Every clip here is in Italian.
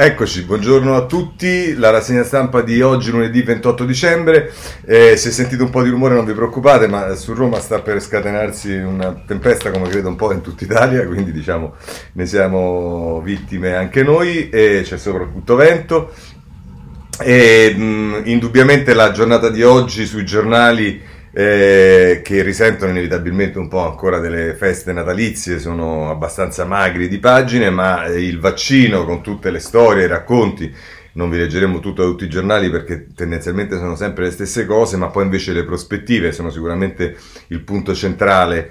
Eccoci, buongiorno a tutti, la rassegna stampa di oggi lunedì 28 dicembre, se sentite un po' di rumore non vi preoccupate, ma su Roma sta per scatenarsi una tempesta come credo un po' in tutta Italia, quindi diciamo ne siamo vittime anche noi e c'è soprattutto vento e indubbiamente la giornata di oggi sui giornali che risentono inevitabilmente un po' ancora delle feste natalizie, sono abbastanza magri di pagine, ma il vaccino con tutte le storie, i racconti, non vi leggeremo tutto da tutti i giornali perché tendenzialmente sono sempre le stesse cose, ma poi invece le prospettive sono sicuramente il punto centrale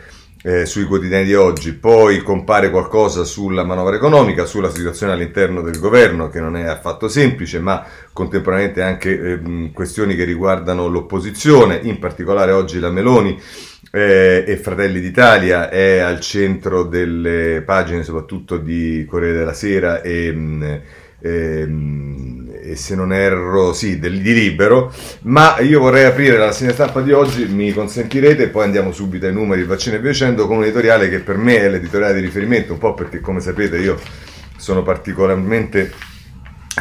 sui quotidiani di oggi. Poi compare qualcosa sulla manovra economica, sulla situazione all'interno del governo che non è affatto semplice, ma contemporaneamente anche questioni che riguardano l'opposizione, in particolare oggi la Meloni e Fratelli d'Italia è al centro delle pagine soprattutto di Corriere della Sera e se non erro sì, di Libero, ma io vorrei aprire la rassegna stampa di oggi, mi consentirete, poi andiamo subito ai numeri, il vaccino e via dicendo, con un editoriale che per me è l'editoriale di riferimento, un po' perché come sapete io sono particolarmente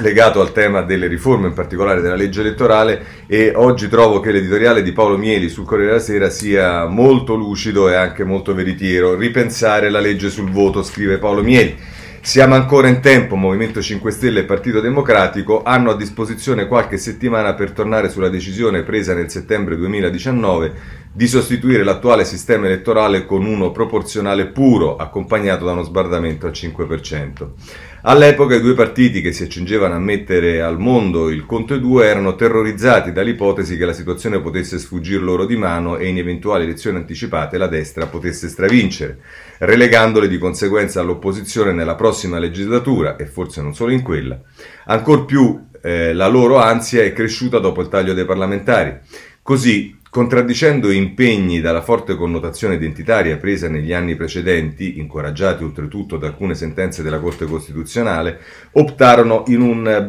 legato al tema delle riforme, in particolare della legge elettorale, e oggi trovo che l'editoriale di Paolo Mieli sul Corriere della Sera sia molto lucido e anche molto veritiero. Ripensare la legge sul voto, scrive Paolo Mieli. Siamo ancora in tempo, Movimento 5 Stelle e Partito Democratico hanno a disposizione qualche settimana per tornare sulla decisione presa nel settembre 2019 di sostituire l'attuale sistema elettorale con uno proporzionale puro, accompagnato da uno sbardamento al 5%. All'epoca i due partiti che si accingevano a mettere al mondo il Conte 2 erano terrorizzati dall'ipotesi che la situazione potesse sfuggir loro di mano e in eventuali elezioni anticipate la destra potesse stravincere, relegandole di conseguenza all'opposizione nella prossima legislatura, e forse non solo in quella. Ancor più la loro ansia è cresciuta dopo il taglio dei parlamentari. Così, contraddicendo impegni dalla forte connotazione identitaria presa negli anni precedenti, incoraggiati oltretutto da alcune sentenze della Corte Costituzionale, optarono in un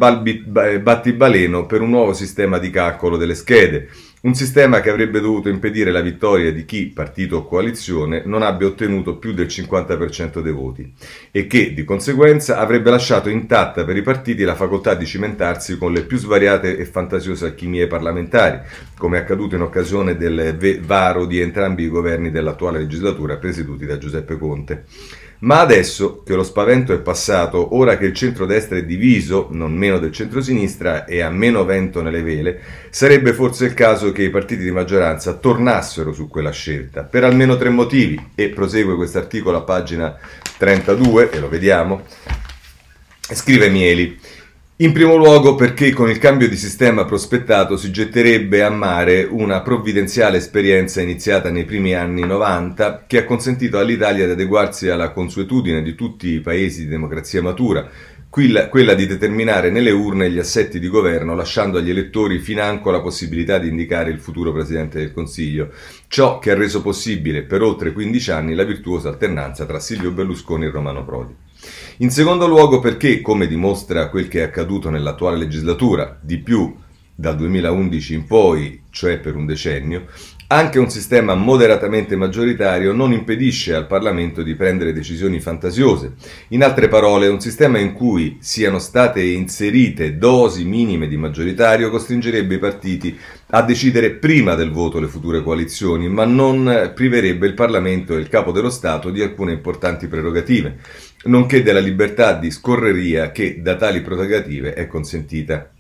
battibaleno per un nuovo sistema di calcolo delle schede, un sistema che avrebbe dovuto impedire la vittoria di chi, partito o coalizione, non abbia ottenuto più del 50% dei voti e che, di conseguenza, avrebbe lasciato intatta per i partiti la facoltà di cimentarsi con le più svariate e fantasiose alchimie parlamentari, come è accaduto in occasione del varo di entrambi i governi dell'attuale legislatura presieduti da Giuseppe Conte. Ma adesso che lo spavento è passato, ora che il centrodestra è diviso, non meno del centrosinistra, e ha meno vento nelle vele, sarebbe forse il caso che i partiti di maggioranza tornassero su quella scelta, per almeno tre motivi, e prosegue quest'articolo a pagina 32, e lo vediamo, scrive Mieli. In primo luogo perché con il cambio di sistema prospettato si getterebbe a mare una provvidenziale esperienza iniziata nei primi anni 90 che ha consentito all'Italia di adeguarsi alla consuetudine di tutti i paesi di democrazia matura, quella di determinare nelle urne gli assetti di governo lasciando agli elettori financo la possibilità di indicare il futuro Presidente del Consiglio, ciò che ha reso possibile per oltre 15 anni la virtuosa alternanza tra Silvio Berlusconi e Romano Prodi. In secondo luogo perché, come dimostra quel che è accaduto nell'attuale legislatura, di più dal 2011 in poi, cioè per un decennio, anche un sistema moderatamente maggioritario non impedisce al Parlamento di prendere decisioni fantasiose. In altre parole, un sistema in cui siano state inserite dosi minime di maggioritario costringerebbe i partiti a decidere prima del voto le future coalizioni, ma non priverebbe il Parlamento e il Capo dello Stato di alcune importanti prerogative, nonché della libertà di scorreria che da tali prerogative è consentita.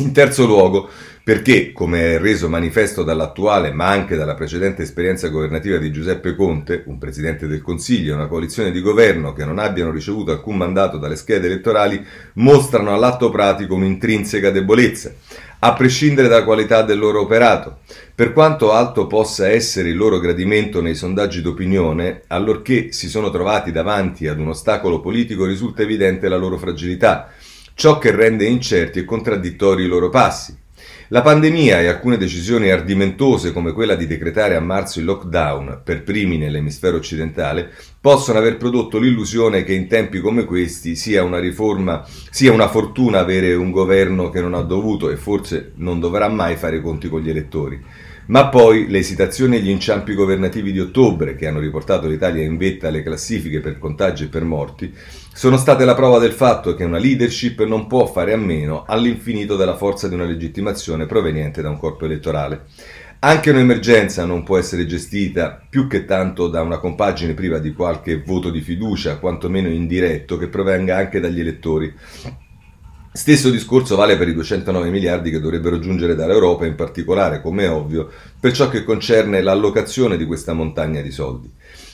In terzo luogo, perché, come è reso manifesto dall'attuale ma anche dalla precedente esperienza governativa di Giuseppe Conte, un Presidente del Consiglio e una coalizione di governo che non abbiano ricevuto alcun mandato dalle schede elettorali mostrano all'atto pratico un'intrinseca debolezza, a prescindere dalla qualità del loro operato. Per quanto alto possa essere il loro gradimento nei sondaggi d'opinione, allorché si sono trovati davanti ad un ostacolo politico risulta evidente la loro fragilità, ciò che rende incerti e contraddittori i loro passi. La pandemia e alcune decisioni ardimentose come quella di decretare a marzo il lockdown, per primi nell'emisfero occidentale, possono aver prodotto l'illusione che in tempi come questi sia una fortuna avere un governo che non ha dovuto e forse non dovrà mai fare conti con gli elettori. Ma poi le esitazioni e gli inciampi governativi di ottobre, che hanno riportato l'Italia in vetta alle classifiche per contagi e per morti, sono state la prova del fatto che una leadership non può fare a meno all'infinito della forza di una legittimazione proveniente da un corpo elettorale. Anche un'emergenza non può essere gestita più che tanto da una compagine priva di qualche voto di fiducia, quantomeno indiretto, che provenga anche dagli elettori. Stesso discorso vale per i 209 miliardi che dovrebbero giungere dall'Europa, in particolare, come è ovvio, per ciò che concerne l'allocazione di questa montagna di soldi.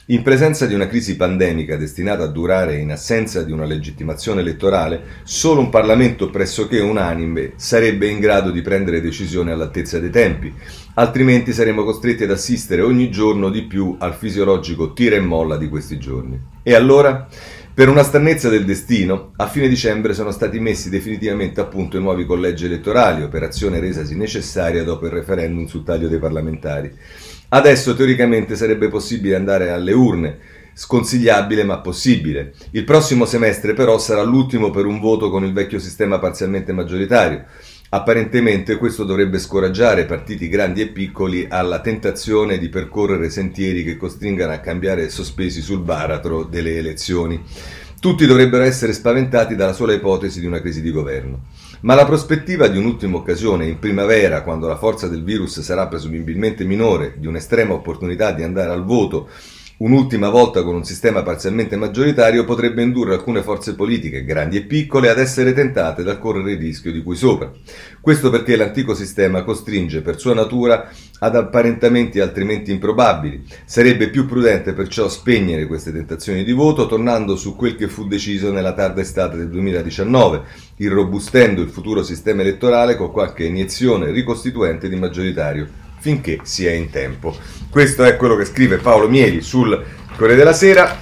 In presenza di una crisi pandemica destinata a durare in assenza di una legittimazione elettorale, solo un Parlamento pressoché unanime sarebbe in grado di prendere decisioni all'altezza dei tempi, altrimenti saremo costretti ad assistere ogni giorno di più al fisiologico tira e molla di questi giorni. E allora? Per una stranezza del destino, a fine dicembre sono stati messi definitivamente a punto i nuovi collegi elettorali, operazione resasi necessaria dopo il referendum sul taglio dei parlamentari. Adesso teoricamente sarebbe possibile andare alle urne, sconsigliabile ma possibile. Il prossimo semestre però sarà l'ultimo per un voto con il vecchio sistema parzialmente maggioritario. Apparentemente questo dovrebbe scoraggiare partiti grandi e piccoli alla tentazione di percorrere sentieri che costringano a cambiare sospesi sul baratro delle elezioni. Tutti dovrebbero essere spaventati dalla sola ipotesi di una crisi di governo. Ma la prospettiva di un'ultima occasione in primavera, quando la forza del virus sarà presumibilmente minore, di un'estrema opportunità di andare al voto un'ultima volta con un sistema parzialmente maggioritario, potrebbe indurre alcune forze politiche, grandi e piccole, ad essere tentate dal correre il rischio di cui sopra. Questo perché l'antico sistema costringe per sua natura ad apparentamenti altrimenti improbabili. Sarebbe più prudente perciò spegnere queste tentazioni di voto, tornando su quel che fu deciso nella tarda estate del 2019, irrobustendo il futuro sistema elettorale con qualche iniezione ricostituente di maggioritario, finché si è in tempo. Questo è quello che scrive Paolo Mieli sul Corriere della Sera.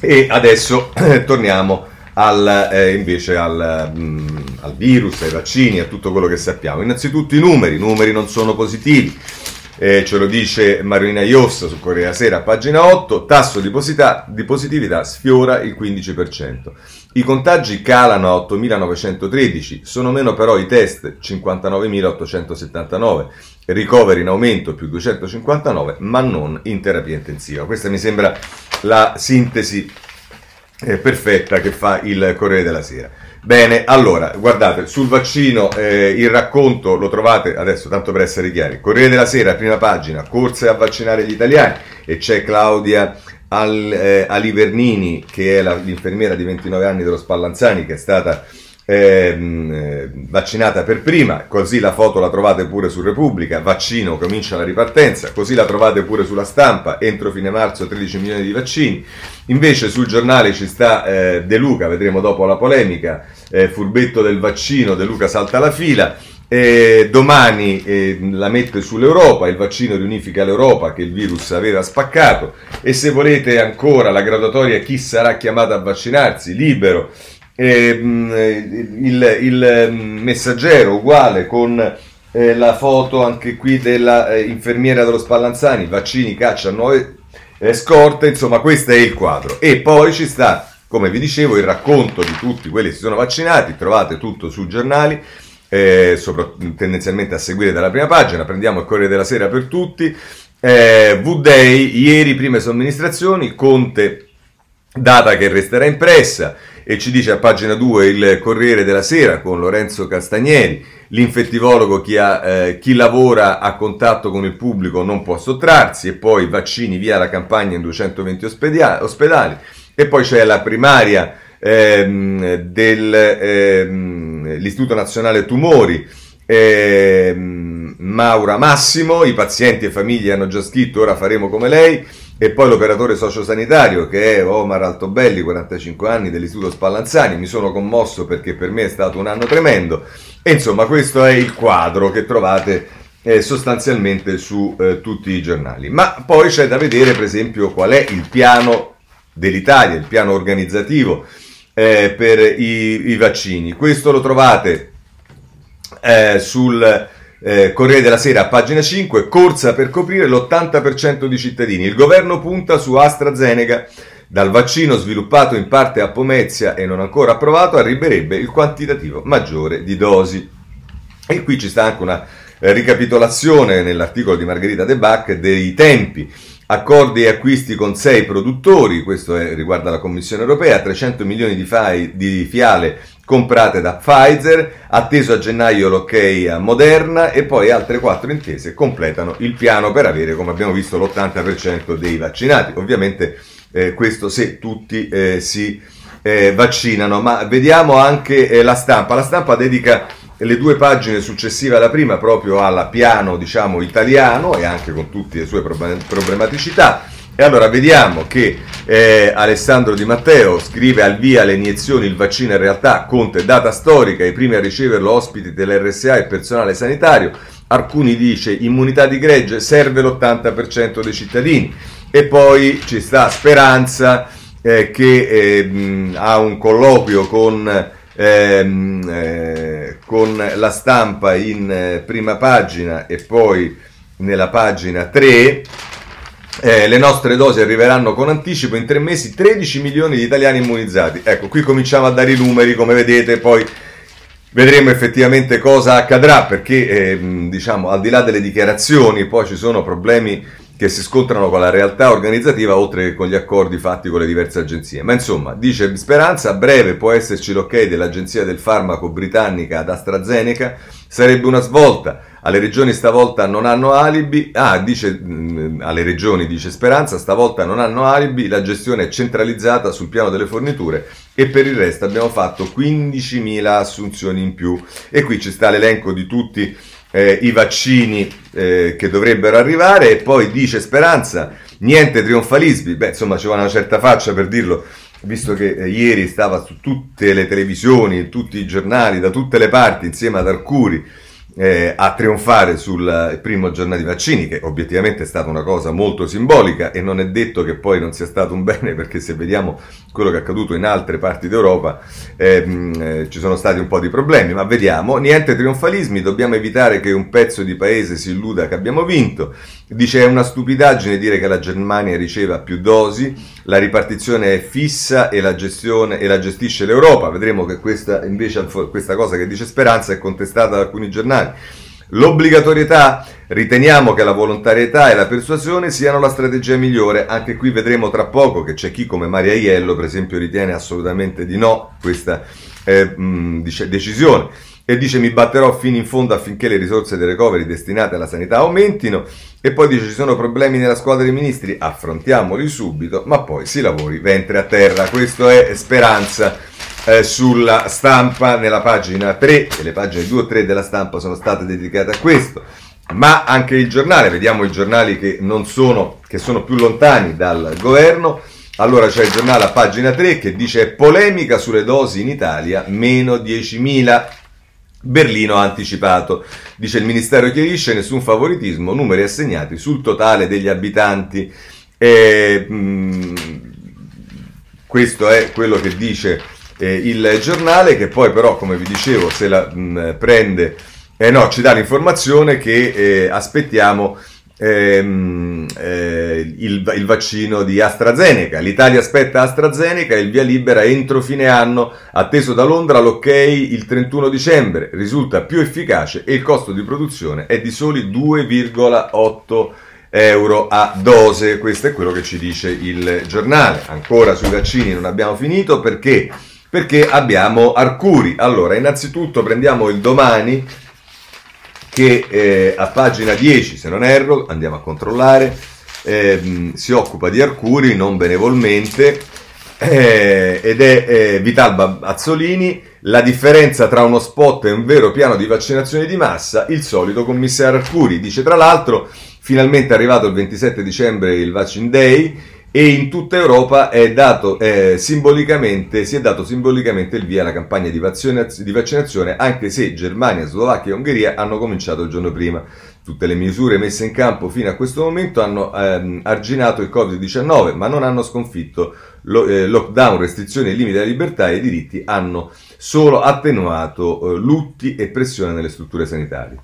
E adesso torniamo al virus, ai vaccini, a tutto quello che sappiamo. Innanzitutto i numeri non sono positivi, ce lo dice Marina Iossa sul Corriere della Sera, pagina 8, tasso di positività sfiora il 15%. I contagi calano a 8.913, sono meno però i test, 59.879, ricoveri in aumento più 259, ma non in terapia intensiva. Questa mi sembra la sintesi perfetta che fa il Corriere della Sera. Bene, allora, guardate, sul vaccino il racconto lo trovate, adesso tanto per essere chiari, Corriere della Sera, prima pagina, corse a vaccinare gli italiani, e c'è Claudia Alivernini, che è l'infermiera di 29 anni dello Spallanzani, che è stata vaccinata per prima, così la foto la trovate pure su Repubblica, vaccino comincia la ripartenza, così la trovate pure sulla stampa, entro fine marzo 13 milioni di vaccini. Invece sul giornale ci sta De Luca, vedremo dopo la polemica, furbetto del vaccino, De Luca salta la fila. Domani la mette sull'Europa, il vaccino riunifica l'Europa che il virus aveva spaccato, e se volete ancora la graduatoria chi sarà chiamato a vaccinarsi, Libero, il Messaggero uguale, con la foto anche qui della infermiera dello Spallanzani, vaccini caccia nuove scorte, insomma questo è il quadro. E poi ci sta, come vi dicevo, il racconto di tutti quelli che si sono vaccinati, trovate tutto sui giornali, tendenzialmente a seguire dalla prima pagina. Prendiamo il Corriere della Sera per tutti, V-Day, ieri prime somministrazioni, Conte data che resterà impressa, e ci dice a pagina 2 il Corriere della Sera con Lorenzo Castagnieri, l'infettivologo, chi lavora a contatto con il pubblico non può sottrarsi, e poi vaccini via la campagna in 220 ospedali, e poi c'è la primaria l'Istituto Nazionale Tumori, Maura Massimo, i pazienti e famiglie hanno già scritto, ora faremo come lei, e poi l'operatore sociosanitario che è Omar Altobelli, 45 anni, dell'Istituto Spallanzani, mi sono commosso perché per me è stato un anno tremendo. E insomma questo è il quadro che trovate sostanzialmente su tutti i giornali. Ma poi c'è da vedere per esempio qual è il piano dell'Italia, il piano organizzativo per i vaccini. Questo lo trovate sul Corriere della Sera, pagina 5, corsa per coprire l'80% di cittadini. Il governo punta su AstraZeneca, dal vaccino sviluppato in parte a Pomezia e non ancora approvato arriverebbe il quantitativo maggiore di dosi. E qui ci sta anche una Ricapitolazione nell'articolo di Margherita De Bach dei tempi. Accordi e acquisti con 6 produttori, questo riguarda la Commissione Europea, 300 milioni di fiale comprate da Pfizer, atteso a gennaio l'ok a Moderna e poi altre 4 intese completano il piano per avere, come abbiamo visto, l'80% dei vaccinati. Ovviamente questo se tutti si vaccinano, ma vediamo anche la stampa. La stampa dedica le 2 pagine successive alla prima proprio al piano, diciamo, italiano e anche con tutte le sue problematicità. E allora vediamo che Alessandro Di Matteo scrive: al via le iniezioni, il vaccino in realtà, Conte, data storica, i primi a riceverlo ospiti dell'RSA e personale sanitario. Arcuri dice immunità di gregge, serve l'80% dei cittadini. E poi ci sta Speranza che ha un colloquio con la stampa in prima pagina e poi nella pagina 3. Le nostre dosi arriveranno con anticipo, in 3 mesi 13 milioni di italiani immunizzati. Ecco, qui cominciamo a dare i numeri, come vedete, poi vedremo effettivamente cosa accadrà, perché diciamo, al di là delle dichiarazioni, poi ci sono problemi che si scontrano con la realtà organizzativa, oltre che con gli accordi fatti con le diverse agenzie. Ma insomma, dice Speranza, a breve può esserci l'ok dell'agenzia del farmaco britannica ad AstraZeneca, sarebbe una svolta, alle regioni stavolta non hanno alibi, alle regioni, dice Speranza, stavolta non hanno alibi, la gestione è centralizzata sul piano delle forniture e per il resto abbiamo fatto 15.000 assunzioni in più. E qui ci sta l'elenco di tutti i vaccini che dovrebbero arrivare. E poi dice Speranza, niente trionfalismi. Beh, insomma, ci vuole una certa faccia per dirlo, visto che ieri stava su tutte le televisioni, tutti i giornali, da tutte le parti, insieme ad Arcuri a trionfare sul primo giorno di vaccini, che obiettivamente è stata una cosa molto simbolica e non è detto che poi non sia stato un bene, perché se vediamo quello che è accaduto in altre parti d'Europa ci sono stati un po' di problemi. Ma vediamo, niente trionfalismi, dobbiamo evitare che un pezzo di paese si illuda che abbiamo vinto. Dice, è una stupidaggine dire che la Germania riceva più dosi, la ripartizione è fissa e la gestisce l'Europa. Vedremo che questa, invece, questa cosa che dice Speranza è contestata da alcuni giornali. L'obbligatorietà, riteniamo che la volontarietà e la persuasione siano la strategia migliore. Anche qui vedremo tra poco che c'è chi, come Maria Ajello per esempio, ritiene assolutamente di no questa decisione, e dice mi batterò fino in fondo affinché le risorse dei recovery destinate alla sanità aumentino. E poi dice ci sono problemi nella squadra dei ministri, affrontiamoli subito, ma poi si lavori ventre a terra. Questo è Speranza sulla stampa nella pagina 3, e le pagine 2 o 3 della stampa sono state dedicate a questo. Ma anche il giornale, vediamo i giornali che sono più lontani dal governo. Allora c'è il giornale a pagina 3 che dice polemica sulle dosi in Italia, meno 10.000. Berlino ha anticipato, dice il Ministero chiarisce, nessun favoritismo, numeri assegnati sul totale degli abitanti. Questo è quello che dice il giornale, che poi però, come vi dicevo, se la prende, ci dà l'informazione che aspettiamo il vaccino di AstraZeneca. L'Italia aspetta AstraZeneca e il via libera entro fine anno, atteso da Londra l'ok il 31 dicembre, risulta più efficace e il costo di produzione è di soli 2,8 euro a dose. Questo è quello che ci dice il giornale. Ancora sui vaccini non abbiamo finito, perché abbiamo Arcuri. Allora, innanzitutto prendiamo il Domani, che a pagina 10, se non erro, andiamo a controllare, si occupa di Arcuri, non benevolmente, ed è Vitalba Azzolini, la differenza tra uno spot e un vero piano di vaccinazione di massa, il solito commissario Arcuri. Dice, tra l'altro, finalmente è arrivato il 27 dicembre il Vaccine Day, e in tutta Europa si è dato simbolicamente il via alla campagna di vaccinazione, anche se Germania, Slovacchia e Ungheria hanno cominciato il giorno prima. Tutte le misure messe in campo fino a questo momento hanno arginato il Covid-19, ma non hanno sconfitto lockdown, restrizioni e limiti alla libertà, e i diritti hanno solo attenuato lutti e pressione nelle strutture sanitarie.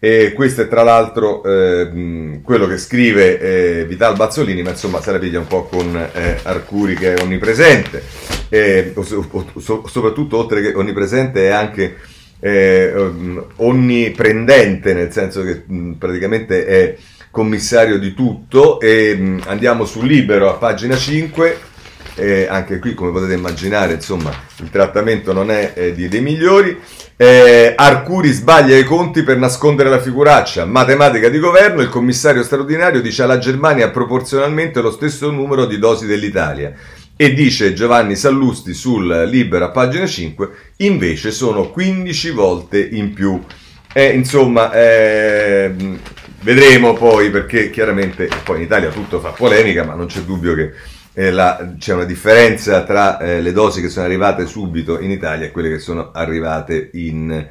E questo è tra l'altro quello che scrive Vitalba Azzolini, ma insomma se la piglia un po' con Arcuri, che è onnipresente, soprattutto oltre che onnipresente è anche onniprendente, nel senso che praticamente è commissario di tutto. E andiamo su Libero a pagina 5. Anche qui, come potete immaginare, insomma, il trattamento non è dei migliori. Arcuri sbaglia i conti per nascondere la figuraccia, matematica di governo, il commissario straordinario dice alla Germania proporzionalmente lo stesso numero di dosi dell'Italia. E dice Giovanni Sallusti sul Libero a pagina 5, invece sono 15 volte in più. Insomma, vedremo poi, perché chiaramente poi in Italia tutto fa polemica, ma non c'è dubbio che c'è una differenza tra le dosi che sono arrivate subito in Italia e quelle che sono arrivate in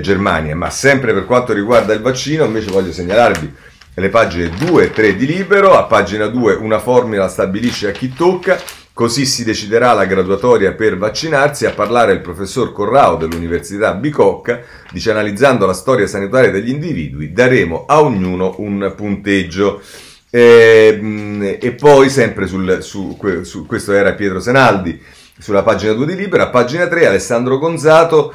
Germania. Ma sempre per quanto riguarda il vaccino, invece voglio segnalarvi le pagine 2 e 3 di Libero. A pagina 2 una formula stabilisce a chi tocca, così si deciderà la graduatoria per vaccinarsi. A parlare il professor Corrao dell'Università Bicocca, dice: analizzando la storia sanitaria degli individui daremo a ognuno un punteggio. E poi sempre su questo era Pietro Senaldi sulla pagina 2 di Libero. A pagina 3 Alessandro Gonzato,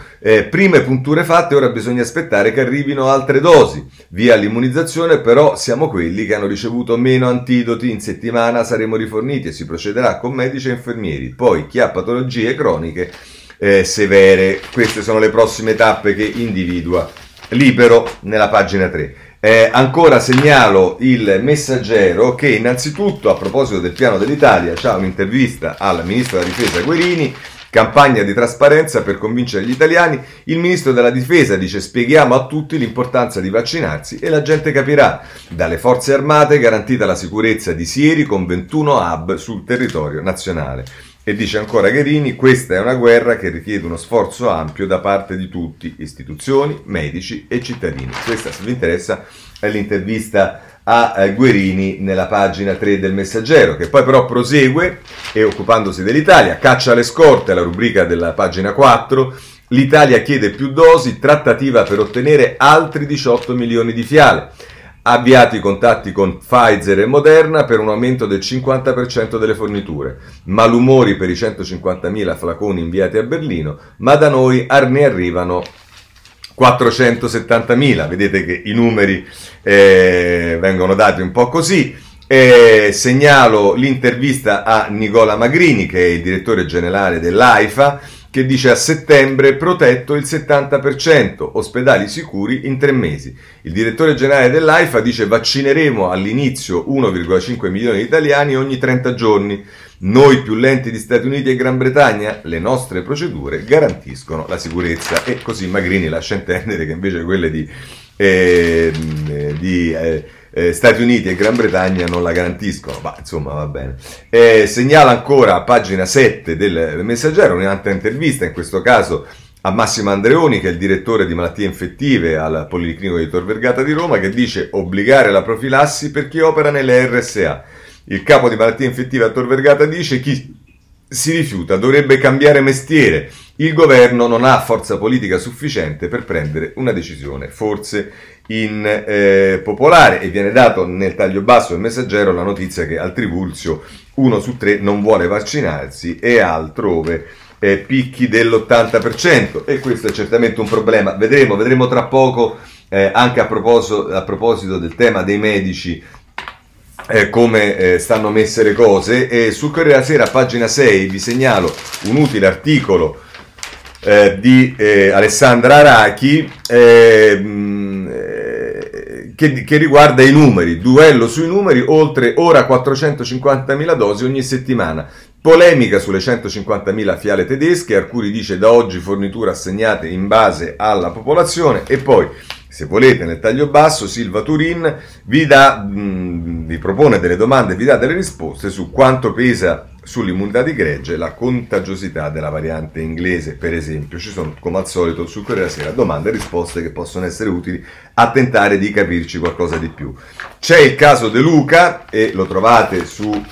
prime punture fatte, ora bisogna aspettare che arrivino altre dosi, via l'immunizzazione, però siamo quelli che hanno ricevuto meno antidoti, in settimana saremo riforniti e si procederà con medici e infermieri, poi chi ha patologie croniche severe. Queste sono le prossime tappe che individua Libero nella pagina 3. Ancora segnalo il Messaggero, che innanzitutto a proposito del piano dell'Italia c'ha un'intervista al ministro della difesa Guerini, campagna di trasparenza per convincere gli italiani. Il ministro della difesa dice: spieghiamo a tutti l'importanza di vaccinarsi e la gente capirà. Dalle forze armate garantita la sicurezza di Sieri con 21 hub sul territorio nazionale. E dice ancora Guerini: questa è una guerra che richiede uno sforzo ampio da parte di tutti, istituzioni, medici e cittadini. Questa, se vi interessa, è l'intervista a Guerini nella pagina 3 del Messaggero, che poi però prosegue e occupandosi dell'Italia. Caccia alle scorte, la rubrica della pagina 4, l'Italia chiede più dosi, trattativa per ottenere altri 18 milioni di fiale. Avviati i contatti con Pfizer e Moderna per un aumento del 50% delle forniture. Malumori per i 150.000 flaconi inviati a Berlino, ma da noi ne arrivano 470.000. Vedete che i numeri vengono dati un po' così. Segnalo l'intervista a Nicola Magrini, che è il direttore generale dell'AIFA, che dice: a settembre protetto il 70%, ospedali sicuri in 3 mesi. Il direttore generale dell'AIFA dice: vaccineremo all'inizio 1,5 milioni di italiani ogni 30 giorni. Noi più lenti di Stati Uniti e Gran Bretagna, le nostre procedure garantiscono la sicurezza. E così Magrini lascia intendere che invece quelle di Stati Uniti e Gran Bretagna non la garantiscono, ma insomma va bene. Segnala ancora a pagina 7 del Messaggero un'altra intervista, in questo caso a Massimo Andreoni, che è il direttore di malattie infettive al Policlinico di Tor Vergata di Roma, che dice: obbligare la profilassi per chi opera nelle RSA. Il capo di malattie infettive a Tor Vergata dice: chi si rifiuta dovrebbe cambiare mestiere. Il governo non ha forza politica sufficiente per prendere una decisione, forse impopolare. E viene dato nel taglio basso del Messaggero la notizia che al Trivulzio 1 su 3 non vuole vaccinarsi e altrove picchi dell'80%. E questo è certamente un problema. Vedremo tra poco, anche a proposito del tema dei medici, come stanno messe le cose. E sul Corriere della Sera, pagina 6, vi segnalo un utile articolo di Alessandra Arachi che riguarda i numeri. Duello sui numeri, oltre ora 450.000 dosi ogni settimana. Polemica sulle 150.000 fiale tedesche. Arcuri dice: da oggi forniture assegnate in base alla popolazione. E poi, se volete, nel taglio basso Silva Turin vi propone delle domande e vi dà delle risposte su quanto pesa sull'immunità di gregge la contagiosità della variante inglese. Per esempio, ci sono, come al solito sul Corriere della Sera, domande e risposte che possono essere utili a tentare di capirci qualcosa di più. C'è il caso De Luca, e lo trovate su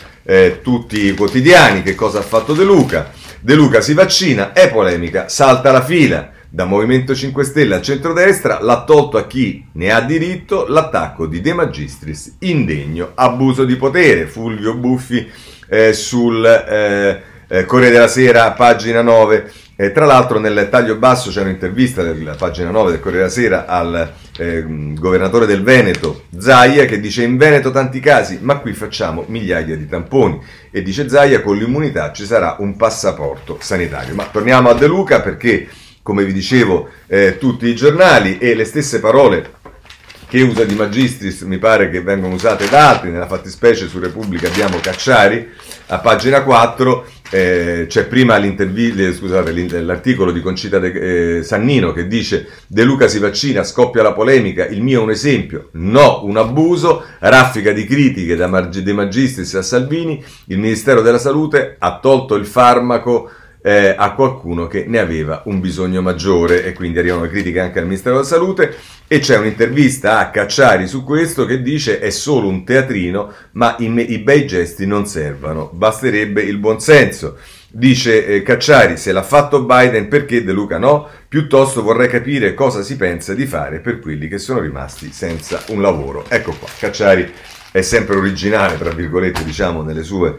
tutti i quotidiani. Che cosa ha fatto De Luca? De Luca si vaccina, è polemica, salta la fila. Da Movimento 5 Stelle a centrodestra, l'ha tolto a chi ne ha diritto l'attacco di De Magistris, indegno, abuso di potere. Fulvio Buffi sul Corriere della Sera, pagina 9. Tra l'altro nel taglio basso c'è un'intervista della pagina 9 del Corriere della Sera al governatore del Veneto, Zaia, che dice: in Veneto tanti casi, ma qui facciamo migliaia di tamponi. E dice Zaia: con l'immunità ci sarà un passaporto sanitario. Ma torniamo a De Luca, perché, come vi dicevo, tutti i giornali e le stesse parole che usa Di Magistris mi pare che vengono usate da altri. Nella fattispecie su Repubblica abbiamo Cacciari a pagina 4, c'è prima l'articolo di Concita Sannino che dice: De Luca si vaccina, scoppia la polemica, il mio è un esempio, no un abuso. Raffica di critiche da De Magistris a Salvini: il Ministero della Salute ha tolto il farmaco a qualcuno che ne aveva un bisogno maggiore, e quindi arrivano le critiche anche al Ministero della Salute. E c'è un'intervista a Cacciari su questo che dice: è solo un teatrino, ma i bei gesti non servono, basterebbe il buonsenso. Dice Cacciari: se l'ha fatto Biden, perché De Luca no? Piuttosto vorrei capire cosa si pensa di fare per quelli che sono rimasti senza un lavoro. Ecco qua, Cacciari è sempre originale, tra virgolette, diciamo, nelle sue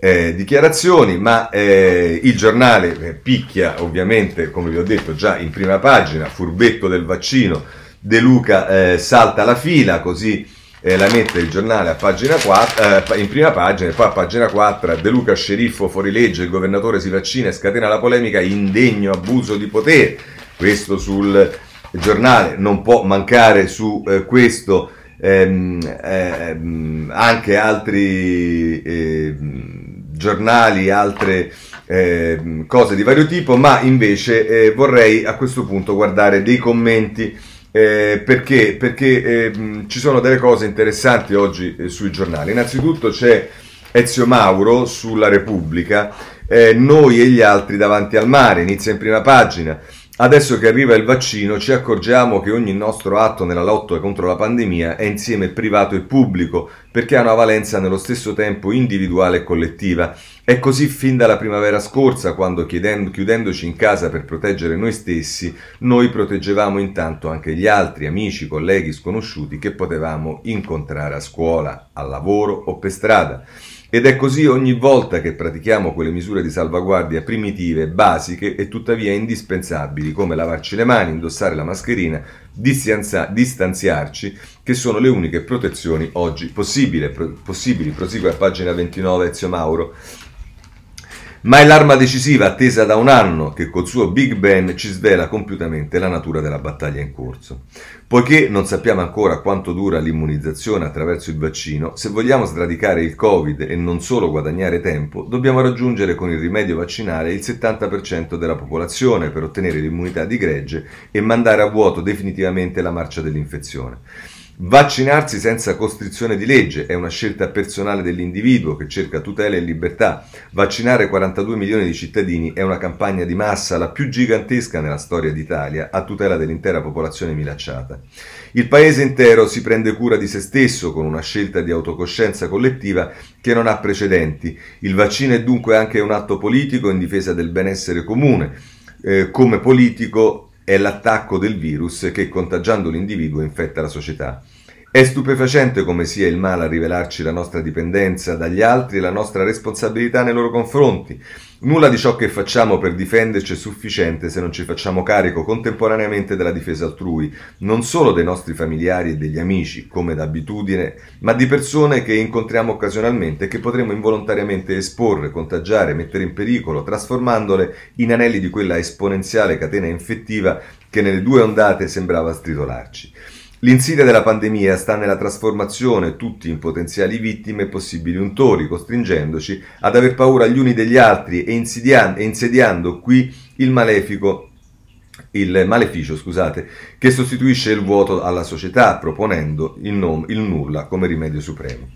dichiarazioni, ma il giornale picchia ovviamente, come vi ho detto già in prima pagina, furbetto del vaccino, De Luca salta la fila, così la mette il giornale a pagina 4, in prima pagina, e poi a pagina 4 De Luca sceriffo fuorilegge, il governatore si vaccina e scatena la polemica, indegno abuso di potere. Questo sul giornale non può mancare. Su questo anche altri giornali, altre cose di vario tipo, ma invece vorrei a questo punto guardare dei commenti perché ci sono delle cose interessanti oggi sui giornali. Innanzitutto c'è Ezio Mauro sulla Repubblica, noi e gli altri davanti al mare, inizia in prima pagina. Adesso che arriva il vaccino ci accorgiamo che ogni nostro atto nella lotta contro la pandemia è insieme privato e pubblico, perché ha una valenza nello stesso tempo individuale e collettiva. È così fin dalla primavera scorsa, quando chiudendoci in casa per proteggere noi stessi, noi proteggevamo intanto anche gli altri, amici, colleghi, sconosciuti che potevamo incontrare a scuola, al lavoro o per strada. Ed è così ogni volta che pratichiamo quelle misure di salvaguardia primitive, basiche e tuttavia indispensabili, come lavarci le mani, indossare la mascherina, distanziarci, che sono le uniche protezioni oggi possibili. Prosegue a pagina 29 Ezio Mauro. Ma è l'arma decisiva attesa da un anno che col suo Big Ben ci svela compiutamente la natura della battaglia in corso. Poiché non sappiamo ancora quanto dura l'immunizzazione attraverso il vaccino, se vogliamo sradicare il Covid e non solo guadagnare tempo, dobbiamo raggiungere con il rimedio vaccinale il 70% della popolazione per ottenere l'immunità di gregge e mandare a vuoto definitivamente la marcia dell'infezione. Vaccinarsi senza costrizione di legge è una scelta personale dell'individuo che cerca tutele e libertà. Vaccinare 42 milioni di cittadini è una campagna di massa, la più gigantesca nella storia d'Italia, a tutela dell'intera popolazione minacciata. Il paese intero si prende cura di se stesso con una scelta di autocoscienza collettiva che non ha precedenti. Il vaccino è dunque anche un atto politico in difesa del benessere comune. Come politico è l'attacco del virus che, contagiando l'individuo, infetta la società. È stupefacente come sia il male a rivelarci la nostra dipendenza dagli altri e la nostra responsabilità nei loro confronti. Nulla di ciò che facciamo per difenderci è sufficiente se non ci facciamo carico contemporaneamente della difesa altrui, non solo dei nostri familiari e degli amici, come d'abitudine, ma di persone che incontriamo occasionalmente e che potremo involontariamente esporre, contagiare, mettere in pericolo, trasformandole in anelli di quella esponenziale catena infettiva che nelle due ondate sembrava stritolarci. L'insidia della pandemia sta nella trasformazione tutti in potenziali vittime e possibili untori, costringendoci ad aver paura gli uni degli altri e insediando qui il maleficio, che sostituisce il vuoto alla società, proponendo il nulla come rimedio supremo.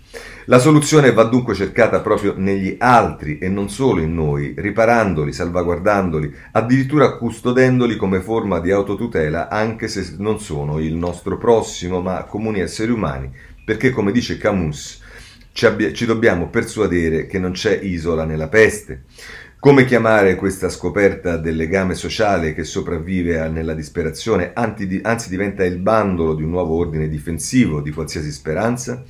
La soluzione va dunque cercata proprio negli altri e non solo in noi, riparandoli, salvaguardandoli, addirittura custodendoli come forma di autotutela, anche se non sono il nostro prossimo, ma comuni esseri umani, perché, come dice Camus, ci dobbiamo persuadere che non c'è isola nella peste. Come chiamare questa scoperta del legame sociale che sopravvive nella disperazione, anzi diventa il bandolo di un nuovo ordine difensivo di qualsiasi speranza?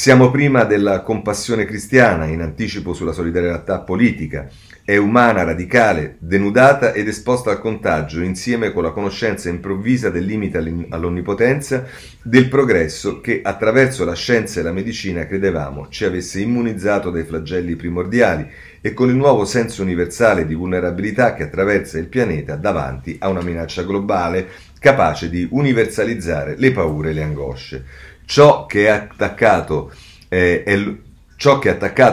Siamo prima della compassione cristiana, in anticipo sulla solidarietà politica. È umana, radicale, denudata ed esposta al contagio, insieme con la conoscenza improvvisa del limite all'onnipotenza, del progresso che attraverso la scienza e la medicina credevamo ci avesse immunizzato dai flagelli primordiali e con il nuovo senso universale di vulnerabilità che attraversa il pianeta davanti a una minaccia globale capace di universalizzare le paure e le angosce. Ciò che è attaccato è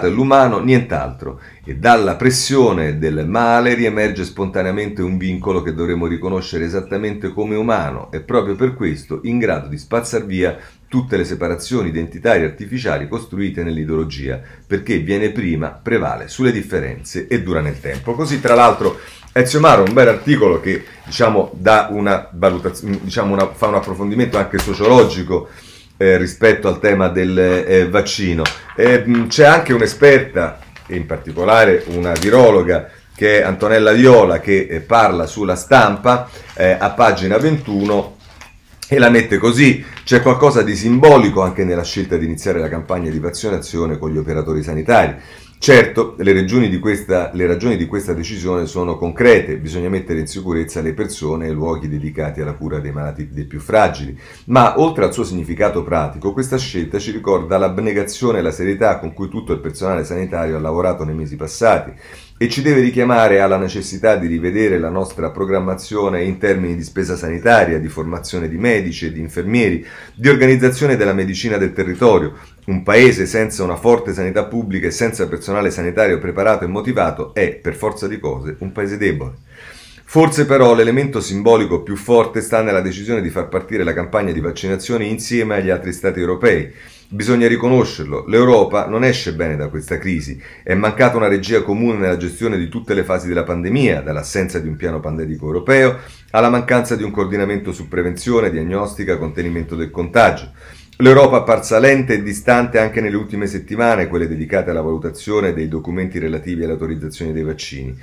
l'umano, nient'altro, e dalla pressione del male riemerge spontaneamente un vincolo che dovremo riconoscere esattamente come umano e proprio per questo in grado di spazzar via tutte le separazioni identitarie artificiali costruite nell'ideologia, perché viene prima, prevale sulle differenze e dura nel tempo. Così, tra l'altro, Ezio Mauro, un bel articolo che dà una valutazione, fa un approfondimento anche sociologico rispetto al tema del vaccino. C'è anche un'esperta, in particolare una virologa, che è Antonella Viola, che parla sulla Stampa a pagina 21 e la mette così: c'è qualcosa di simbolico anche nella scelta di iniziare la campagna di vaccinazione con gli operatori sanitari. Certo, le ragioni di questa decisione sono concrete, bisogna mettere in sicurezza le persone e i luoghi dedicati alla cura dei malati, dei più fragili, ma oltre al suo significato pratico, questa scelta ci ricorda l'abnegazione e la serietà con cui tutto il personale sanitario ha lavorato nei mesi passati e ci deve richiamare alla necessità di rivedere la nostra programmazione in termini di spesa sanitaria, di formazione di medici e di infermieri, di organizzazione della medicina del territorio. Un paese senza una forte sanità pubblica e senza personale sanitario preparato e motivato è, per forza di cose, un paese debole. Forse però l'elemento simbolico più forte sta nella decisione di far partire la campagna di vaccinazioni insieme agli altri stati europei. Bisogna riconoscerlo, l'Europa non esce bene da questa crisi, è mancata una regia comune nella gestione di tutte le fasi della pandemia, dall'assenza di un piano pandemico europeo alla mancanza di un coordinamento su prevenzione, diagnostica e contenimento del contagio. L'Europa è apparsa lenta e distante anche nelle ultime settimane, quelle dedicate alla valutazione dei documenti relativi alle autorizzazioni dei vaccini.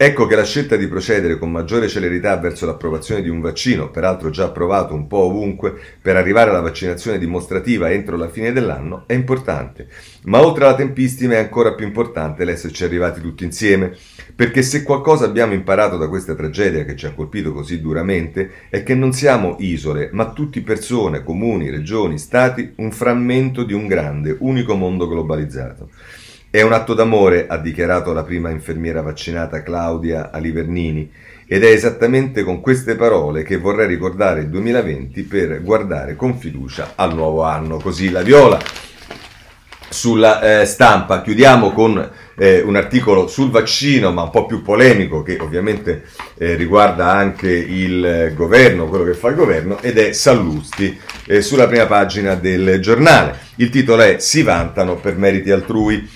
Ecco che la scelta di procedere con maggiore celerità verso l'approvazione di un vaccino, peraltro già approvato un po' ovunque, per arrivare alla vaccinazione dimostrativa entro la fine dell'anno è importante. Ma oltre alla tempistica è ancora più importante l'esserci arrivati tutti insieme, perché se qualcosa abbiamo imparato da questa tragedia che ci ha colpito così duramente è che non siamo isole, ma tutti persone, comuni, regioni, stati, un frammento di un grande, unico mondo globalizzato. È un atto d'amore, ha dichiarato la prima infermiera vaccinata Claudia Alivernini, ed è esattamente con queste parole che vorrei ricordare il 2020 per guardare con fiducia al nuovo anno. Così la Viola sulla Stampa. Chiudiamo con un articolo sul vaccino, ma un po' più polemico, che ovviamente riguarda anche il governo, quello che fa il governo, ed è Sallusti sulla prima pagina del giornale. Il titolo è "Si vantano per meriti altrui".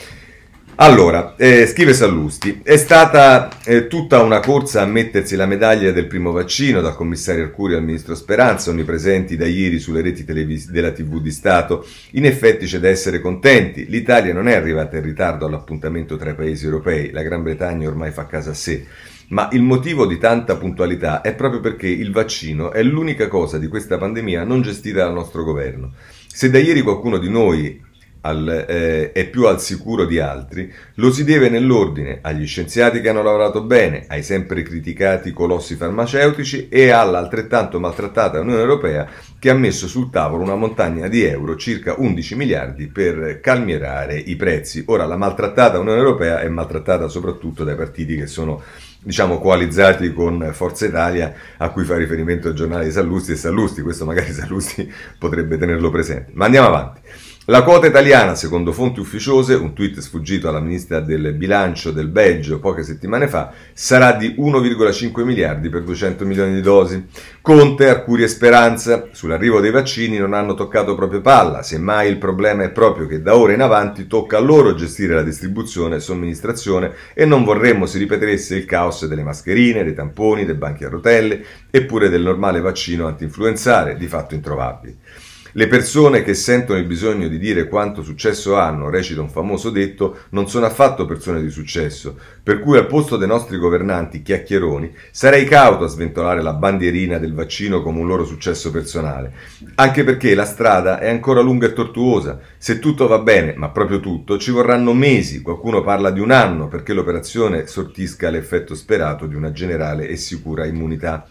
Allora, scrive Sallusti, è stata tutta una corsa a mettersi la medaglia del primo vaccino, dal commissario Arcuri al ministro Speranza, onnipresenti da ieri sulle reti della TV di Stato. In effetti c'è da essere contenti, l'Italia non è arrivata in ritardo all'appuntamento tra i paesi europei, la Gran Bretagna ormai fa casa a sé. Ma il motivo di tanta puntualità è proprio perché il vaccino è l'unica cosa di questa pandemia non gestita dal nostro governo. Se da ieri qualcuno di noi è più al sicuro di altri, lo si deve nell'ordine agli scienziati che hanno lavorato bene, ai sempre criticati colossi farmaceutici e all'altrettanto maltrattata Unione Europea che ha messo sul tavolo una montagna di euro, circa 11 miliardi, per calmierare i prezzi. Ora, la maltrattata Unione Europea è maltrattata soprattutto dai partiti che sono coalizzati con Forza Italia, a cui fa riferimento il giornale di Sallusti, e Sallusti, questo magari Sallusti potrebbe tenerlo presente. Ma andiamo avanti. La quota italiana, secondo fonti ufficiose, un tweet sfuggito alla ministra del bilancio del Belgio poche settimane fa, sarà di 1,5 miliardi per 200 milioni di dosi. Conte, Arcuri e Speranza sull'arrivo dei vaccini non hanno toccato proprio palla, semmai il problema è proprio che da ora in avanti tocca a loro gestire la distribuzione e somministrazione e non vorremmo si ripetesse il caos delle mascherine, dei tamponi, dei banchi a rotelle, eppure del normale vaccino antinfluenzale, di fatto introvabili. Le persone che sentono il bisogno di dire quanto successo hanno, recita un famoso detto, non sono affatto persone di successo, per cui al posto dei nostri governanti chiacchieroni sarei cauto a sventolare la bandierina del vaccino come un loro successo personale, anche perché la strada è ancora lunga e tortuosa. Se tutto va bene, ma proprio tutto, ci vorranno mesi, qualcuno parla di un anno, perché l'operazione sortisca l'effetto sperato di una generale e sicura immunità.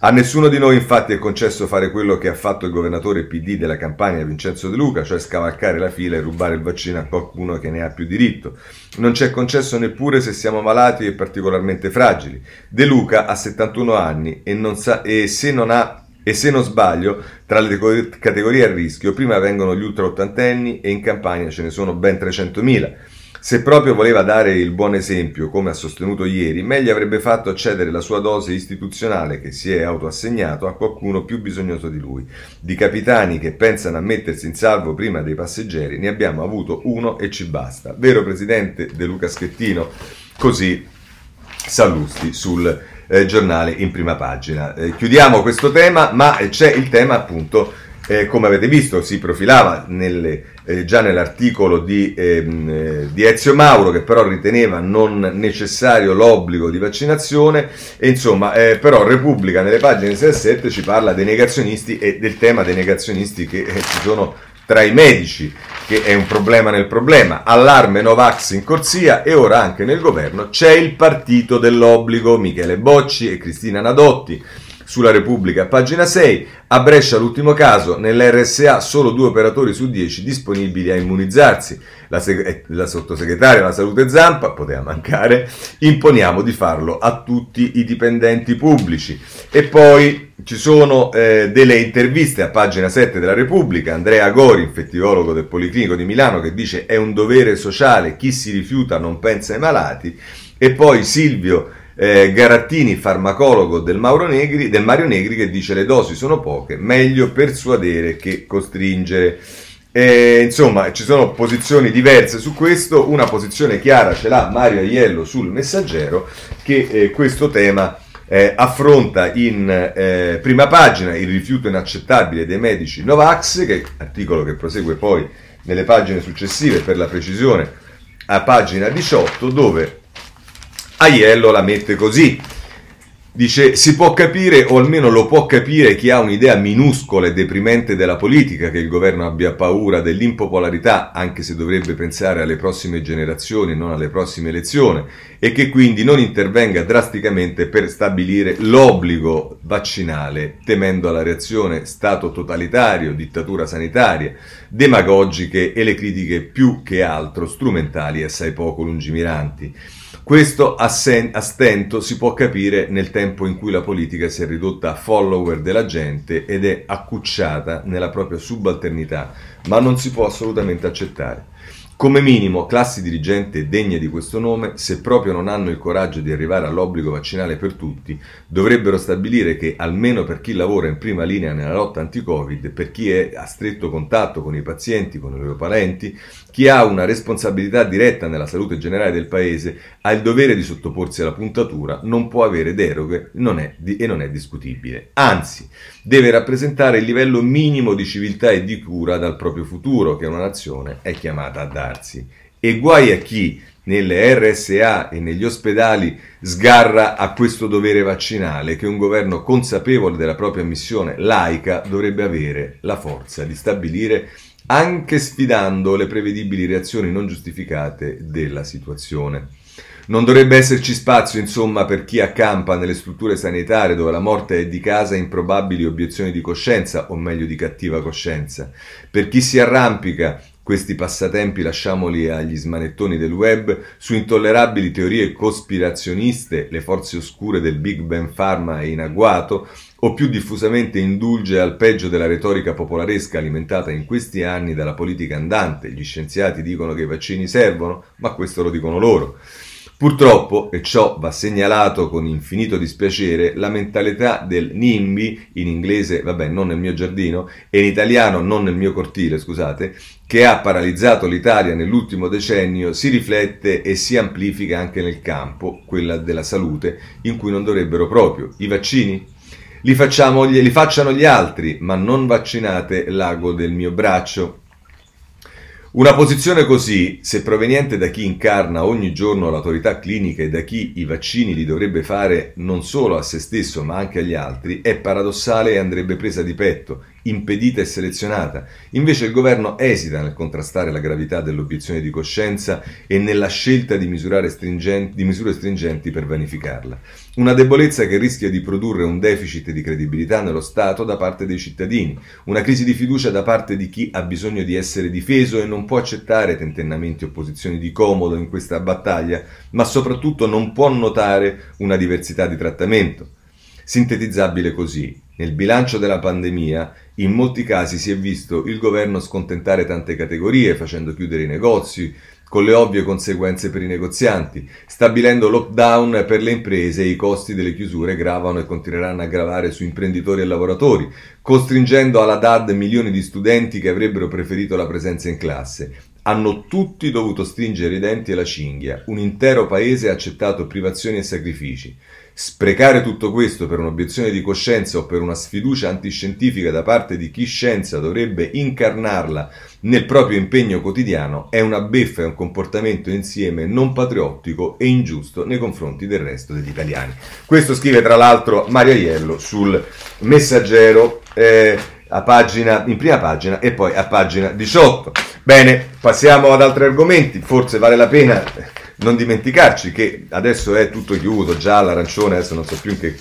A nessuno di noi infatti è concesso fare quello che ha fatto il governatore PD della Campania Vincenzo De Luca, cioè scavalcare la fila e rubare il vaccino a qualcuno che ne ha più diritto. Non ci è concesso neppure se siamo malati e particolarmente fragili. De Luca ha 71 anni e se non sbaglio, tra le categorie a rischio prima vengono gli ultraottantenni e in Campania ce ne sono ben 300.000. Se proprio voleva dare il buon esempio, come ha sostenuto ieri, meglio avrebbe fatto accedere la sua dose istituzionale che si è autoassegnato a qualcuno più bisognoso di lui. Di capitani che pensano a mettersi in salvo prima dei passeggeri ne abbiamo avuto uno e ci basta. Vero presidente De Luca Schettino? Così Sallusti sul giornale in prima pagina. Chiudiamo questo tema, ma c'è il tema appunto. Come avete visto si profilava già nell'articolo di Ezio Mauro, che però riteneva non necessario l'obbligo di vaccinazione, e insomma però Repubblica nelle pagine 6 e 7 ci parla dei negazionisti e del tema dei negazionisti che ci sono tra i medici, che è un problema nel problema. Allarme Novax in corsia e ora anche nel governo c'è il partito dell'obbligo, Michele Bocci e Cristina Nadotti. Sulla Repubblica, pagina 6, a Brescia l'ultimo caso, nell'RSA solo 2 operatori su 10 disponibili a immunizzarsi. La sottosegretaria alla salute Zampa, poteva mancare, imponiamo di farlo a tutti i dipendenti pubblici. E poi ci sono delle interviste a pagina 7 della Repubblica, Andrea Gori, infettivologo del Policlinico di Milano, che dice è un dovere sociale, chi si rifiuta non pensa ai malati, e poi Silvio Garattini, farmacologo del Mario Negri, che dice le dosi sono poche, meglio persuadere che costringere. Insomma, ci sono posizioni diverse su questo. Una posizione chiara ce l'ha Mario Ajello sul Messaggero, che questo tema affronta in prima pagina, il rifiuto inaccettabile dei medici Novax, che articolo che prosegue poi nelle pagine successive, per la precisione a pagina 18, dove Ajello la mette così, dice: si può capire, o almeno lo può capire, chi ha un'idea minuscola e deprimente della politica, che il governo abbia paura dell'impopolarità, anche se dovrebbe pensare alle prossime generazioni e non alle prossime elezioni, e che quindi non intervenga drasticamente per stabilire l'obbligo vaccinale, temendo la reazione stato totalitario, dittatura sanitaria, demagogiche e le critiche più che altro strumentali e assai poco lungimiranti. Questo a stento si può capire nel tempo in cui la politica si è ridotta a follower della gente ed è accucciata nella propria subalternità, ma non si può assolutamente accettare. Come minimo, classi dirigenti degne di questo nome, se proprio non hanno il coraggio di arrivare all'obbligo vaccinale per tutti, dovrebbero stabilire che, almeno per chi lavora in prima linea nella lotta anti-Covid, per chi è a stretto contatto con i pazienti, con i loro parenti, chi ha una responsabilità diretta nella salute generale del Paese, ha il dovere di sottoporsi alla puntatura, non può avere deroghe e non è discutibile. Anzi, deve rappresentare il livello minimo di civiltà e di cura dal proprio futuro che una nazione è chiamata a dare. E guai a chi nelle RSA e negli ospedali sgarra a questo dovere vaccinale che un governo consapevole della propria missione laica dovrebbe avere la forza di stabilire, anche sfidando le prevedibili reazioni non giustificate della situazione. Non dovrebbe esserci spazio, insomma, per chi accampa nelle strutture sanitarie dove la morte è di casa improbabili obiezioni di coscienza, o meglio di cattiva coscienza. Per chi si arrampica, questi passatempi lasciamoli agli smanettoni del web, su intollerabili teorie cospirazioniste, le forze oscure del Big Ben Pharma è in agguato, o più diffusamente indulge al peggio della retorica popolaresca alimentata in questi anni dalla politica andante. Gli scienziati dicono che i vaccini servono, ma questo lo dicono loro. Purtroppo, e ciò va segnalato con infinito dispiacere, la mentalità del NIMBY, in inglese vabbè non nel mio giardino, e in italiano non nel mio cortile, scusate, che ha paralizzato l'Italia nell'ultimo decennio, si riflette e si amplifica anche nel campo, quella della salute, in cui non dovrebbero proprio. I vaccini? Li facciano gli altri, ma non vaccinate l'ago del mio braccio. Una posizione così, se proveniente da chi incarna ogni giorno l'autorità clinica e da chi i vaccini li dovrebbe fare non solo a se stesso ma anche agli altri, è paradossale e andrebbe presa di petto, impedita e selezionata. Invece il governo esita nel contrastare la gravità dell'obiezione di coscienza e nella scelta di misure stringenti per vanificarla. Una debolezza che rischia di produrre un deficit di credibilità nello Stato da parte dei cittadini, una crisi di fiducia da parte di chi ha bisogno di essere difeso e non può accettare tentennamenti o posizioni di comodo in questa battaglia, ma soprattutto non può notare una diversità di trattamento. Sintetizzabile così: nel bilancio della pandemia, in molti casi si è visto il governo scontentare tante categorie, facendo chiudere i negozi, con le ovvie conseguenze per i negozianti, stabilendo lockdown per le imprese e i costi delle chiusure gravano e continueranno a gravare su imprenditori e lavoratori, costringendo alla DAD milioni di studenti che avrebbero preferito la presenza in classe. Hanno tutti dovuto stringere i denti e la cinghia, un intero paese ha accettato privazioni e sacrifici. Sprecare tutto questo per un'obiezione di coscienza o per una sfiducia antiscientifica da parte di chi scienza dovrebbe incarnarla nel proprio impegno quotidiano è una beffa e un comportamento insieme non patriottico e ingiusto nei confronti del resto degli italiani. Questo scrive tra l'altro Mario Ajello sul Messaggero in prima pagina e poi a pagina 18. Bene, passiamo ad altri argomenti, forse vale la pena non dimenticarci che adesso è tutto chiuso, giallo, arancione, adesso non so più in che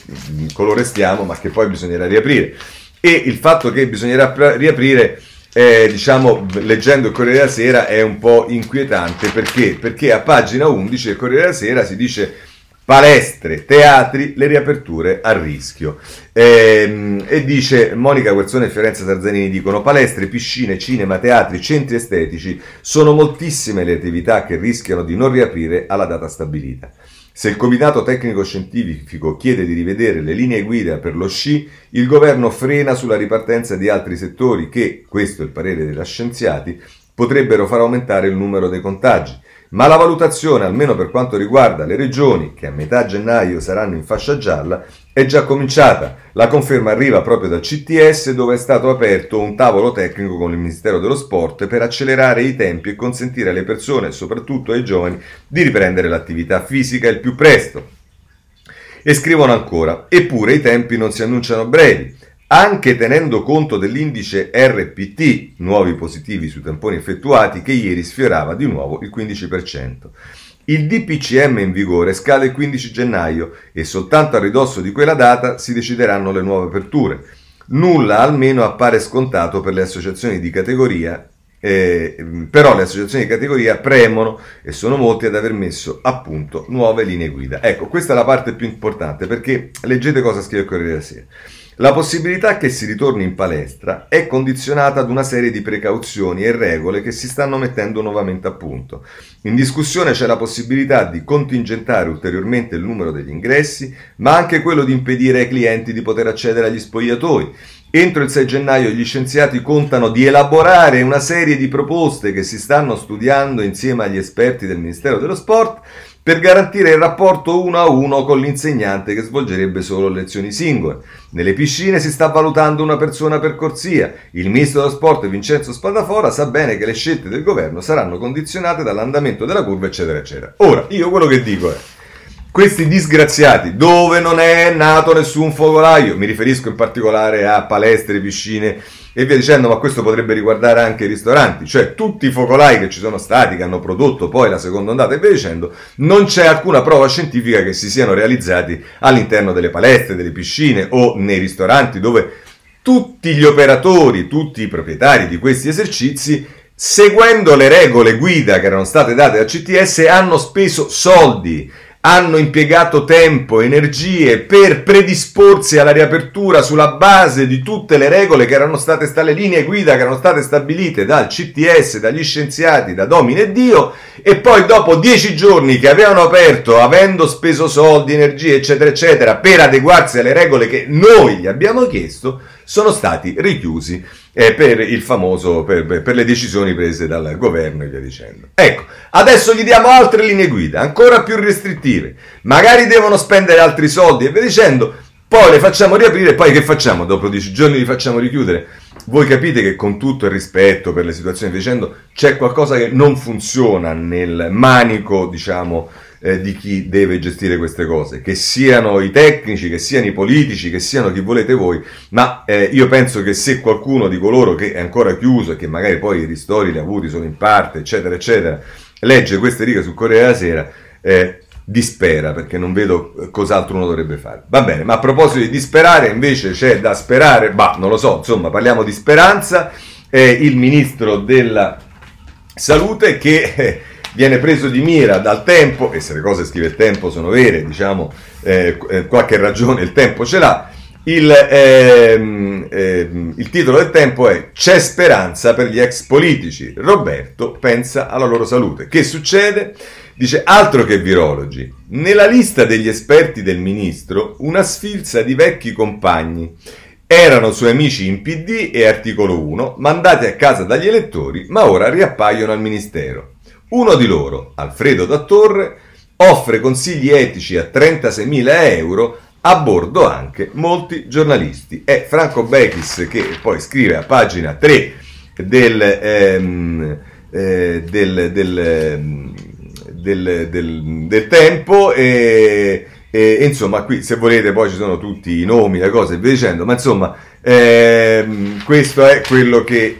colore stiamo, ma che poi bisognerà riaprire. E il fatto che bisognerà riaprire, leggendo il Corriere della Sera, è un po' inquietante. Perché a pagina 11 del Corriere della Sera si dice: palestre, teatri, le riaperture a rischio. E dice Monica Guerzone e Fiorenza Tarzanini dicono: palestre, piscine, cinema, teatri, centri estetici, sono moltissime le attività che rischiano di non riaprire alla data stabilita. Se il Comitato Tecnico Scientifico chiede di rivedere le linee guida per lo sci, il governo frena sulla ripartenza di altri settori che, questo è il parere degli scienziati, potrebbero far aumentare il numero dei contagi. Ma la valutazione, almeno per quanto riguarda le regioni, che a metà gennaio saranno in fascia gialla, è già cominciata. La conferma arriva proprio dal CTS, dove è stato aperto un tavolo tecnico con il Ministero dello Sport per accelerare i tempi e consentire alle persone, soprattutto ai giovani, di riprendere l'attività fisica il più presto. E scrivono ancora: eppure i tempi non si annunciano brevi. Anche tenendo conto dell'indice RPT, nuovi positivi sui tamponi effettuati, che ieri sfiorava di nuovo il 15%. Il DPCM in vigore scade il 15 gennaio e soltanto a ridosso di quella data si decideranno le nuove aperture. Nulla almeno appare scontato per le associazioni di categoria, però le associazioni di categoria premono e sono molti ad aver messo appunto nuove linee guida. Ecco, questa è la parte più importante, perché leggete cosa scrive il Corriere della Sera. La possibilità che si ritorni in palestra è condizionata ad una serie di precauzioni e regole che si stanno mettendo nuovamente a punto. In discussione c'è la possibilità di contingentare ulteriormente il numero degli ingressi, ma anche quello di impedire ai clienti di poter accedere agli spogliatoi. Entro il 6 gennaio gli scienziati contano di elaborare una serie di proposte che si stanno studiando insieme agli esperti del Ministero dello Sport per garantire il rapporto 1 a 1 con l'insegnante che svolgerebbe solo lezioni singole. Nelle piscine si sta valutando una persona per corsia. Il ministro dello sport Vincenzo Spadafora sa bene che le scelte del governo saranno condizionate dall'andamento della curva, eccetera, eccetera. Ora, io quello che dico è: questi disgraziati, dove non è nato nessun focolaio, mi riferisco in particolare a palestre, piscine e via dicendo, ma questo potrebbe riguardare anche i ristoranti, cioè tutti i focolai che ci sono stati, che hanno prodotto poi la seconda ondata e via dicendo, non c'è alcuna prova scientifica che si siano realizzati all'interno delle palestre, delle piscine o nei ristoranti, dove tutti gli operatori, tutti i proprietari di questi esercizi, seguendo le regole guida che erano state date dal CTS, hanno speso soldi, hanno impiegato tempo, energie per predisporsi alla riapertura sulla base di tutte le regole che erano state le linee guida che erano state stabilite dal CTS, dagli scienziati, da Domine e Dio, e poi dopo 10 giorni che avevano aperto, avendo speso soldi, energie, eccetera, eccetera, per adeguarsi alle regole che noi gli abbiamo chiesto, sono stati richiusi per le decisioni prese dal governo e via dicendo. Ecco, adesso gli diamo altre linee guida, ancora più restrittive, magari devono spendere altri soldi e via dicendo, poi le facciamo riaprire, poi che facciamo? Dopo 10 giorni li facciamo richiudere? Voi capite che, con tutto il rispetto per le situazioni dicendo, c'è qualcosa che non funziona nel manico, diciamo, di chi deve gestire queste cose, che siano i tecnici, che siano i politici, che siano chi volete voi, ma io penso che se qualcuno di coloro che è ancora chiuso e che magari poi i ristori li ha avuti solo in parte, eccetera, eccetera, legge queste righe sul Corriere della Sera, dispera, perché non vedo cos'altro uno dovrebbe fare. Va bene, ma a proposito di disperare, invece c'è da sperare, bah, non lo so, insomma, parliamo di Speranza, il ministro della Salute che... viene preso di mira dal Tempo, e se le cose scrive il Tempo sono vere, diciamo, qualche ragione il Tempo ce l'ha. Il titolo del Tempo è: c'è speranza per gli ex politici, Roberto pensa alla loro salute. Che succede? Dice: altro che virologi, nella lista degli esperti del ministro una sfilza di vecchi compagni. Erano suoi amici in PD e articolo 1, mandati a casa dagli elettori, ma ora riappaiono al ministero. Uno di loro, Alfredo da Torre, offre consigli etici a 36.000 euro, a bordo anche molti giornalisti. È Franco Bechis che poi scrive a pagina 3 del Tempo, e insomma qui, se volete, poi ci sono tutti i nomi, le cose e via dicendo, ma insomma questo è quello che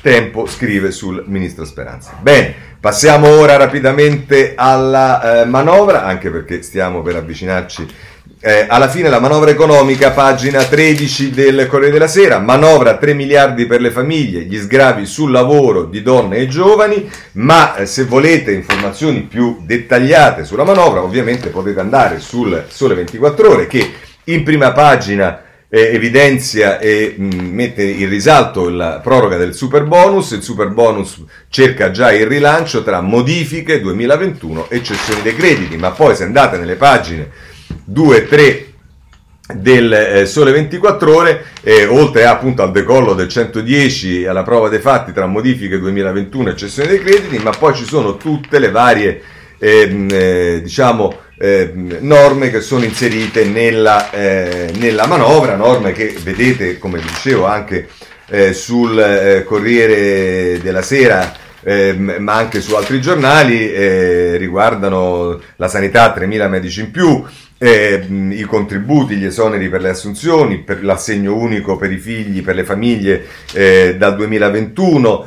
Tempo scrive sul ministro Speranza. Bene, passiamo ora rapidamente alla manovra, anche perché stiamo per avvicinarci alla fine. La manovra economica, pagina 13 del Corriere della Sera: manovra 3 miliardi per le famiglie, gli sgravi sul lavoro di donne e giovani. Ma se volete informazioni più dettagliate sulla manovra, ovviamente potete andare sul Sole 24 Ore, che in prima pagina evidenzia e mette in risalto la proroga del superbonus. Il superbonus cerca già il rilancio tra modifiche 2021 e cessioni dei crediti. Ma poi, se andate nelle pagine 2 e 3 del Sole 24 Ore, oltre appunto al decollo del 110, alla prova dei fatti tra modifiche 2021 e cessioni dei crediti, ma poi ci sono tutte le varie norme che sono inserite nella manovra, norme che vedete, come dicevo, anche sul Corriere della Sera, ma anche su altri giornali. Riguardano la sanità, 3.000 medici in più, i contributi, gli esoneri per le assunzioni, per l'assegno unico per i figli, per le famiglie dal 2021,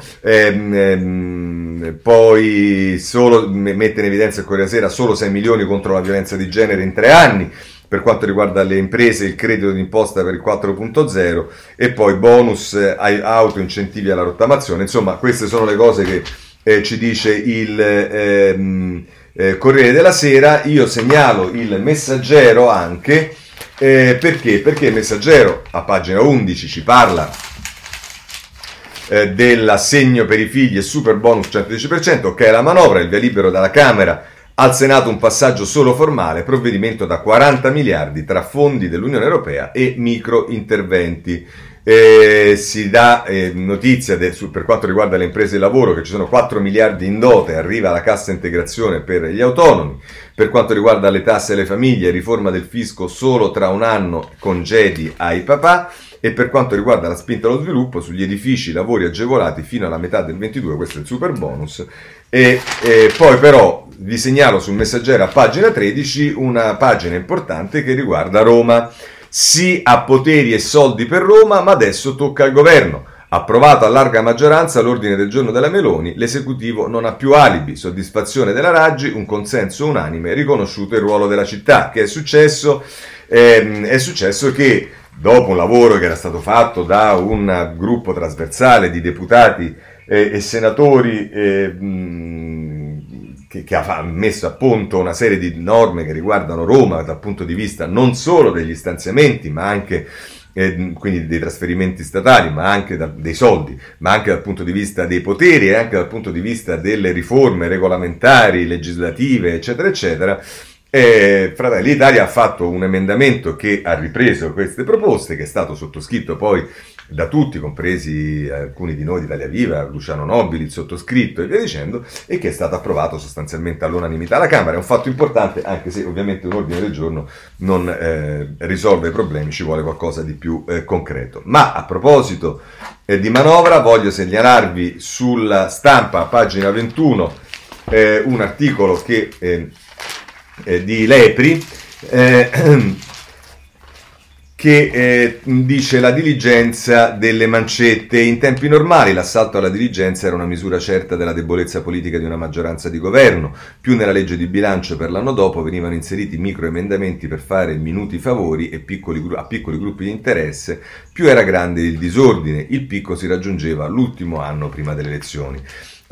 poi solo, mette in evidenza il Corriere della Sera, solo 6 milioni contro la violenza di genere in 3 anni. Per quanto riguarda le imprese, il credito d'imposta per il 4.0, e poi bonus ai auto, incentivi alla rottamazione. Insomma, queste sono le cose che ci dice il Corriere della Sera. Io segnalo il Messaggero anche, perché il Messaggero a pagina 11 ci parla dell'assegno per i figli e super bonus 110%, ok, la manovra, il via libero dalla Camera, al Senato un passaggio solo formale, provvedimento da 40 miliardi tra fondi dell'Unione Europea e micro interventi. Si dà notizia per quanto riguarda le imprese e il lavoro, che ci sono 4 miliardi in dote, arriva la cassa integrazione per gli autonomi. Per quanto riguarda le tasse e le famiglie, riforma del fisco solo tra 1 anno, congedi ai papà. E per quanto riguarda la spinta allo sviluppo, sugli edifici lavori agevolati fino alla metà del 22, questo è il super bonus. E poi però vi segnalo sul Messaggero a pagina 13 una pagina importante che riguarda Roma. Sì a poteri e soldi per Roma, ma adesso tocca al governo. Approvato a larga maggioranza l'ordine del giorno della Meloni, l'esecutivo non ha più alibi, soddisfazione della Raggi, un consenso unanime, riconosciuto il ruolo della città. Che è successo? È successo che, dopo un lavoro che era stato fatto da un gruppo trasversale di deputati e senatori, che ha messo a punto una serie di norme che riguardano Roma dal punto di vista non solo degli stanziamenti, ma anche quindi dei trasferimenti statali, ma anche dei soldi, ma anche dal punto di vista dei poteri e anche dal punto di vista delle riforme regolamentari, legislative, eccetera, eccetera. Fratelli d'Italia ha fatto un emendamento che ha ripreso queste proposte, che è stato sottoscritto poi da tutti, compresi alcuni di noi di Italia Viva, Luciano Nobili, il sottoscritto e via dicendo, e che è stato approvato sostanzialmente all'unanimità alla Camera. È un fatto importante, anche se ovviamente un ordine del giorno non risolve i problemi, ci vuole qualcosa di più concreto. Ma a proposito di manovra, voglio segnalarvi sulla Stampa, pagina 21, un articolo che di Lepri, che dice: la diligenza delle mancette. In tempi normali l'assalto alla diligenza era una misura certa della debolezza politica di una maggioranza di governo. Più nella legge di bilancio per l'anno dopo venivano inseriti microemendamenti per fare minuti favori e a piccoli gruppi di interesse, più era grande il disordine. Il picco si raggiungeva l'ultimo anno prima delle elezioni.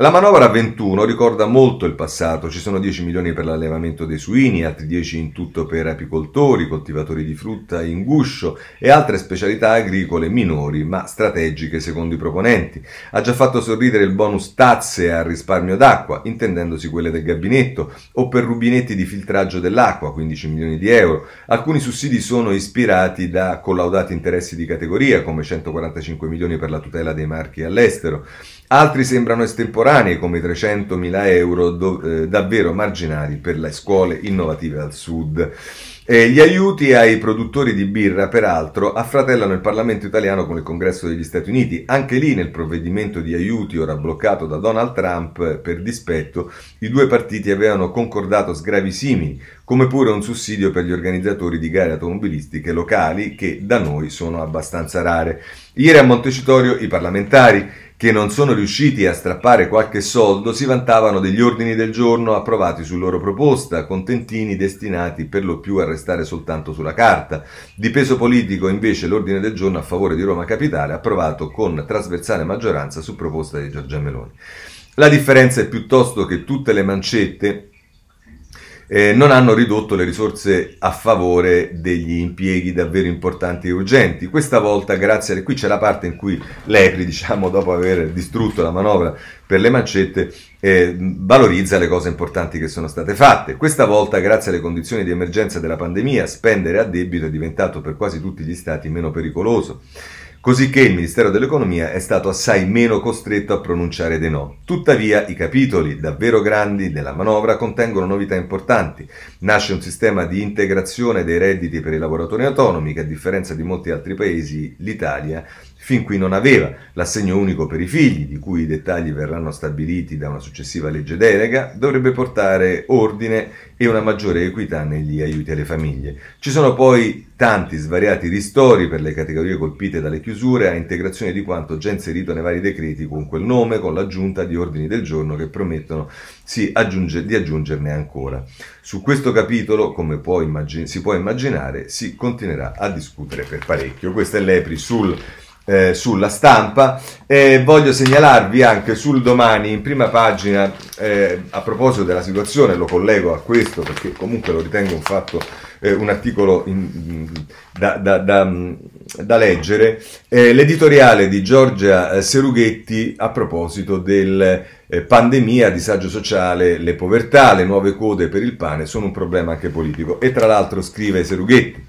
La manovra 21 ricorda molto il passato, ci sono 10 milioni per l'allevamento dei suini, altri 10 in tutto per apicoltori, coltivatori di frutta in guscio e altre specialità agricole minori ma strategiche secondo i proponenti. Ha già fatto sorridere il bonus tazze al risparmio d'acqua, intendendosi quelle del gabinetto, o per rubinetti di filtraggio dell'acqua, 15 milioni di euro. Alcuni sussidi sono ispirati da collaudati interessi di categoria, come 145 milioni per la tutela dei marchi all'estero. Altri sembrano estemporanei, come i 300.000 euro davvero marginali per le scuole innovative al sud. Gli aiuti ai produttori di birra, peraltro, affratellano il Parlamento italiano con il Congresso degli Stati Uniti. Anche lì, nel provvedimento di aiuti ora bloccato da Donald Trump per dispetto, i due partiti avevano concordato sgravi simili, come pure un sussidio per gli organizzatori di gare automobilistiche locali, che da noi sono abbastanza rare. Ieri a Montecitorio i parlamentari, che non sono riusciti a strappare qualche soldo, si vantavano degli ordini del giorno approvati su loro proposta, contentini destinati per lo più a restare soltanto sulla carta. Di peso politico invece l'ordine del giorno a favore di Roma Capitale, approvato con trasversale maggioranza su proposta di Giorgia Meloni. La differenza è piuttosto che tutte le mancette non hanno ridotto le risorse a favore degli impieghi davvero importanti e urgenti. Questa volta, grazie a... qui c'è la parte in cui Lepri, dopo aver distrutto la manovra per le mancette, valorizza le cose importanti che sono state fatte. Questa volta, grazie alle condizioni di emergenza della pandemia, spendere a debito è diventato per quasi tutti gli stati meno pericoloso, cosicché il Ministero dell'Economia è stato assai meno costretto a pronunciare dei no. Tuttavia, i capitoli davvero grandi della manovra contengono novità importanti. Nasce un sistema di integrazione dei redditi per i lavoratori autonomi che, a differenza di molti altri paesi, l'Italia fin qui non aveva. L'assegno unico per i figli, di cui i dettagli verranno stabiliti da una successiva legge delega, dovrebbe portare ordine e una maggiore equità negli aiuti alle famiglie. Ci sono poi tanti svariati ristori per le categorie colpite dalle chiusure, a integrazione di quanto già inserito nei vari decreti con quel nome, con l'aggiunta di ordini del giorno che promettono di aggiungerne ancora. Su questo capitolo, come si può immaginare, si continuerà a discutere per parecchio. Questo è l'Epri sulla Stampa. Voglio segnalarvi anche sul Domani, in prima pagina, a proposito della situazione, lo collego a questo perché comunque lo ritengo un fatto, un articolo da leggere, l'editoriale di Giorgia Serughetti a proposito del pandemia, disagio sociale, le povertà, le nuove code per il pane sono un problema anche politico. E tra l'altro scrive Serughetti: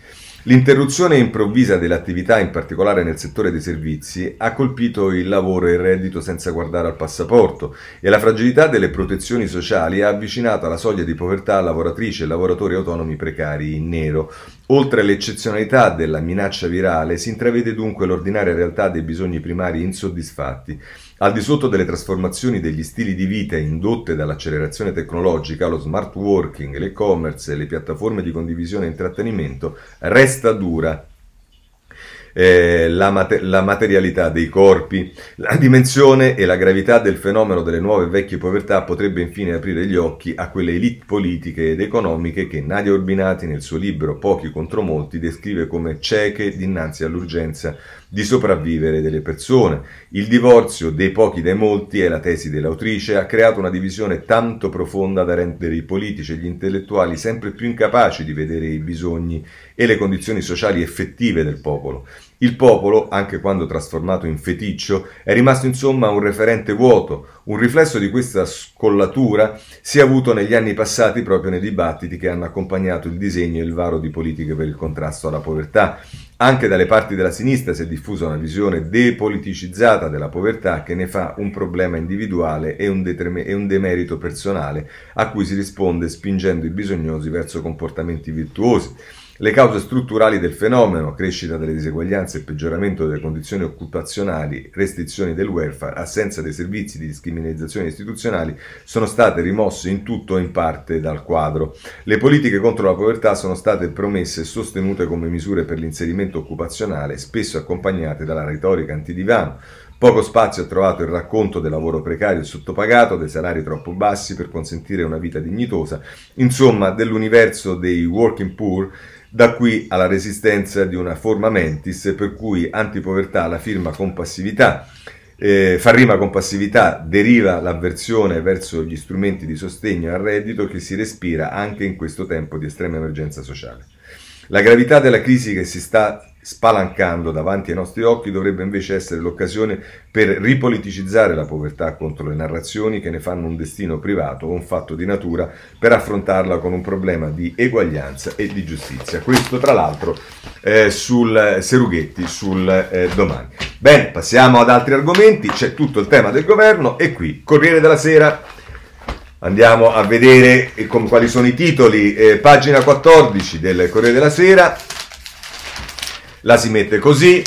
l'interruzione improvvisa dell'attività, in particolare nel settore dei servizi, ha colpito il lavoro e il reddito senza guardare al passaporto, e la fragilità delle protezioni sociali ha avvicinato alla soglia di povertà lavoratrici e lavoratori autonomi precari in nero. Oltre all'eccezionalità della minaccia virale, si intravede dunque l'ordinaria realtà dei bisogni primari insoddisfatti. Al di sotto delle trasformazioni degli stili di vita indotte dall'accelerazione tecnologica, lo smart working, l'e-commerce e le piattaforme di condivisione e intrattenimento, resta dura la materialità dei corpi. La dimensione e la gravità del fenomeno delle nuove e vecchie povertà potrebbe infine aprire gli occhi a quelle elite politiche ed economiche che Nadia Urbinati, nel suo libro Pochi contro molti, descrive come cieche dinanzi all'urgenza di sopravvivere delle persone. Il divorzio dei pochi dai molti, è la tesi dell'autrice, ha creato una divisione tanto profonda da rendere i politici e gli intellettuali sempre più incapaci di vedere i bisogni e le condizioni sociali effettive del popolo. Il popolo, anche quando trasformato in feticcio, è rimasto insomma un referente vuoto. Un riflesso di questa scollatura si è avuto negli anni passati proprio nei dibattiti che hanno accompagnato il disegno e il varo di politiche per il contrasto alla povertà. Anche dalle parti della sinistra si è diffusa una visione depoliticizzata della povertà che ne fa un problema individuale e un demerito personale a cui si risponde spingendo i bisognosi verso comportamenti virtuosi. Le cause strutturali del fenomeno, crescita delle diseguaglianze, peggioramento delle condizioni occupazionali, restrizioni del welfare, assenza dei servizi di discriminazione istituzionali, sono state rimosse in tutto o in parte dal quadro. Le politiche contro la povertà sono state promesse e sostenute come misure per l'inserimento occupazionale, spesso accompagnate dalla retorica antidivano. Poco spazio ha trovato il racconto del lavoro precario e sottopagato, dei salari troppo bassi per consentire una vita dignitosa, insomma dell'universo dei working poor, da qui alla resistenza di una forma mentis per cui antipovertà la firma con passività. Fa rima con passività, deriva l'avversione verso gli strumenti di sostegno al reddito che si respira anche in questo tempo di estrema emergenza sociale. La gravità della crisi che si sta spalancando davanti ai nostri occhi dovrebbe invece essere l'occasione per ripoliticizzare la povertà contro le narrazioni che ne fanno un destino privato o un fatto di natura, per affrontarla con un problema di eguaglianza e di giustizia. Questo tra l'altro sul Serughetti sul Domani. Bene, passiamo ad altri argomenti. C'è tutto il tema del governo e qui Corriere della Sera. Andiamo a vedere quali sono i titoli. Pagina 14 del Corriere della Sera. La si mette così,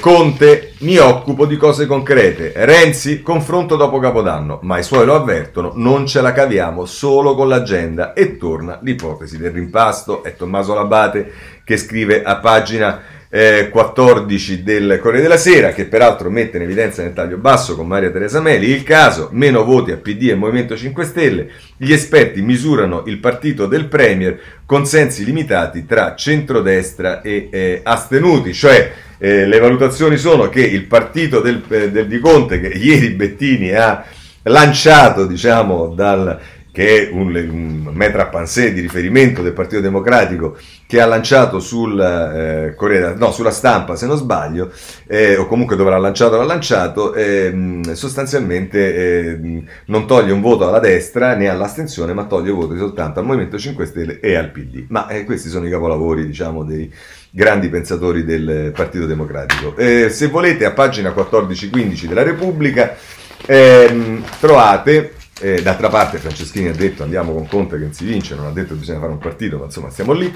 Conte, mi occupo di cose concrete, Renzi, confronto dopo Capodanno, ma i suoi lo avvertono, non ce la caviamo solo con l'agenda e torna l'ipotesi del rimpasto, è Tommaso Labate che scrive a pagina 14 del Corriere della Sera, che peraltro mette in evidenza nel taglio basso con Maria Teresa Meli il caso, meno voti a PD e Movimento 5 Stelle, gli esperti misurano il partito del Premier, consensi limitati tra centrodestra e astenuti, cioè le valutazioni sono che il partito di Conte, che ieri Bettini ha lanciato, diciamo, che è un maître à penser di riferimento del Partito Democratico, che ha lanciato sulla Stampa, se non sbaglio, o comunque dove l'ha lanciato, sostanzialmente non toglie un voto alla destra né all'astensione, ma toglie voti soltanto al Movimento 5 Stelle e al PD. Ma questi sono i capolavori, diciamo, dei grandi pensatori del Partito Democratico. Se volete, a pagina 14-15 della Repubblica trovate... d'altra parte Franceschini ha detto andiamo con Conte che non si vince, non ha detto che bisogna fare un partito, ma insomma stiamo lì.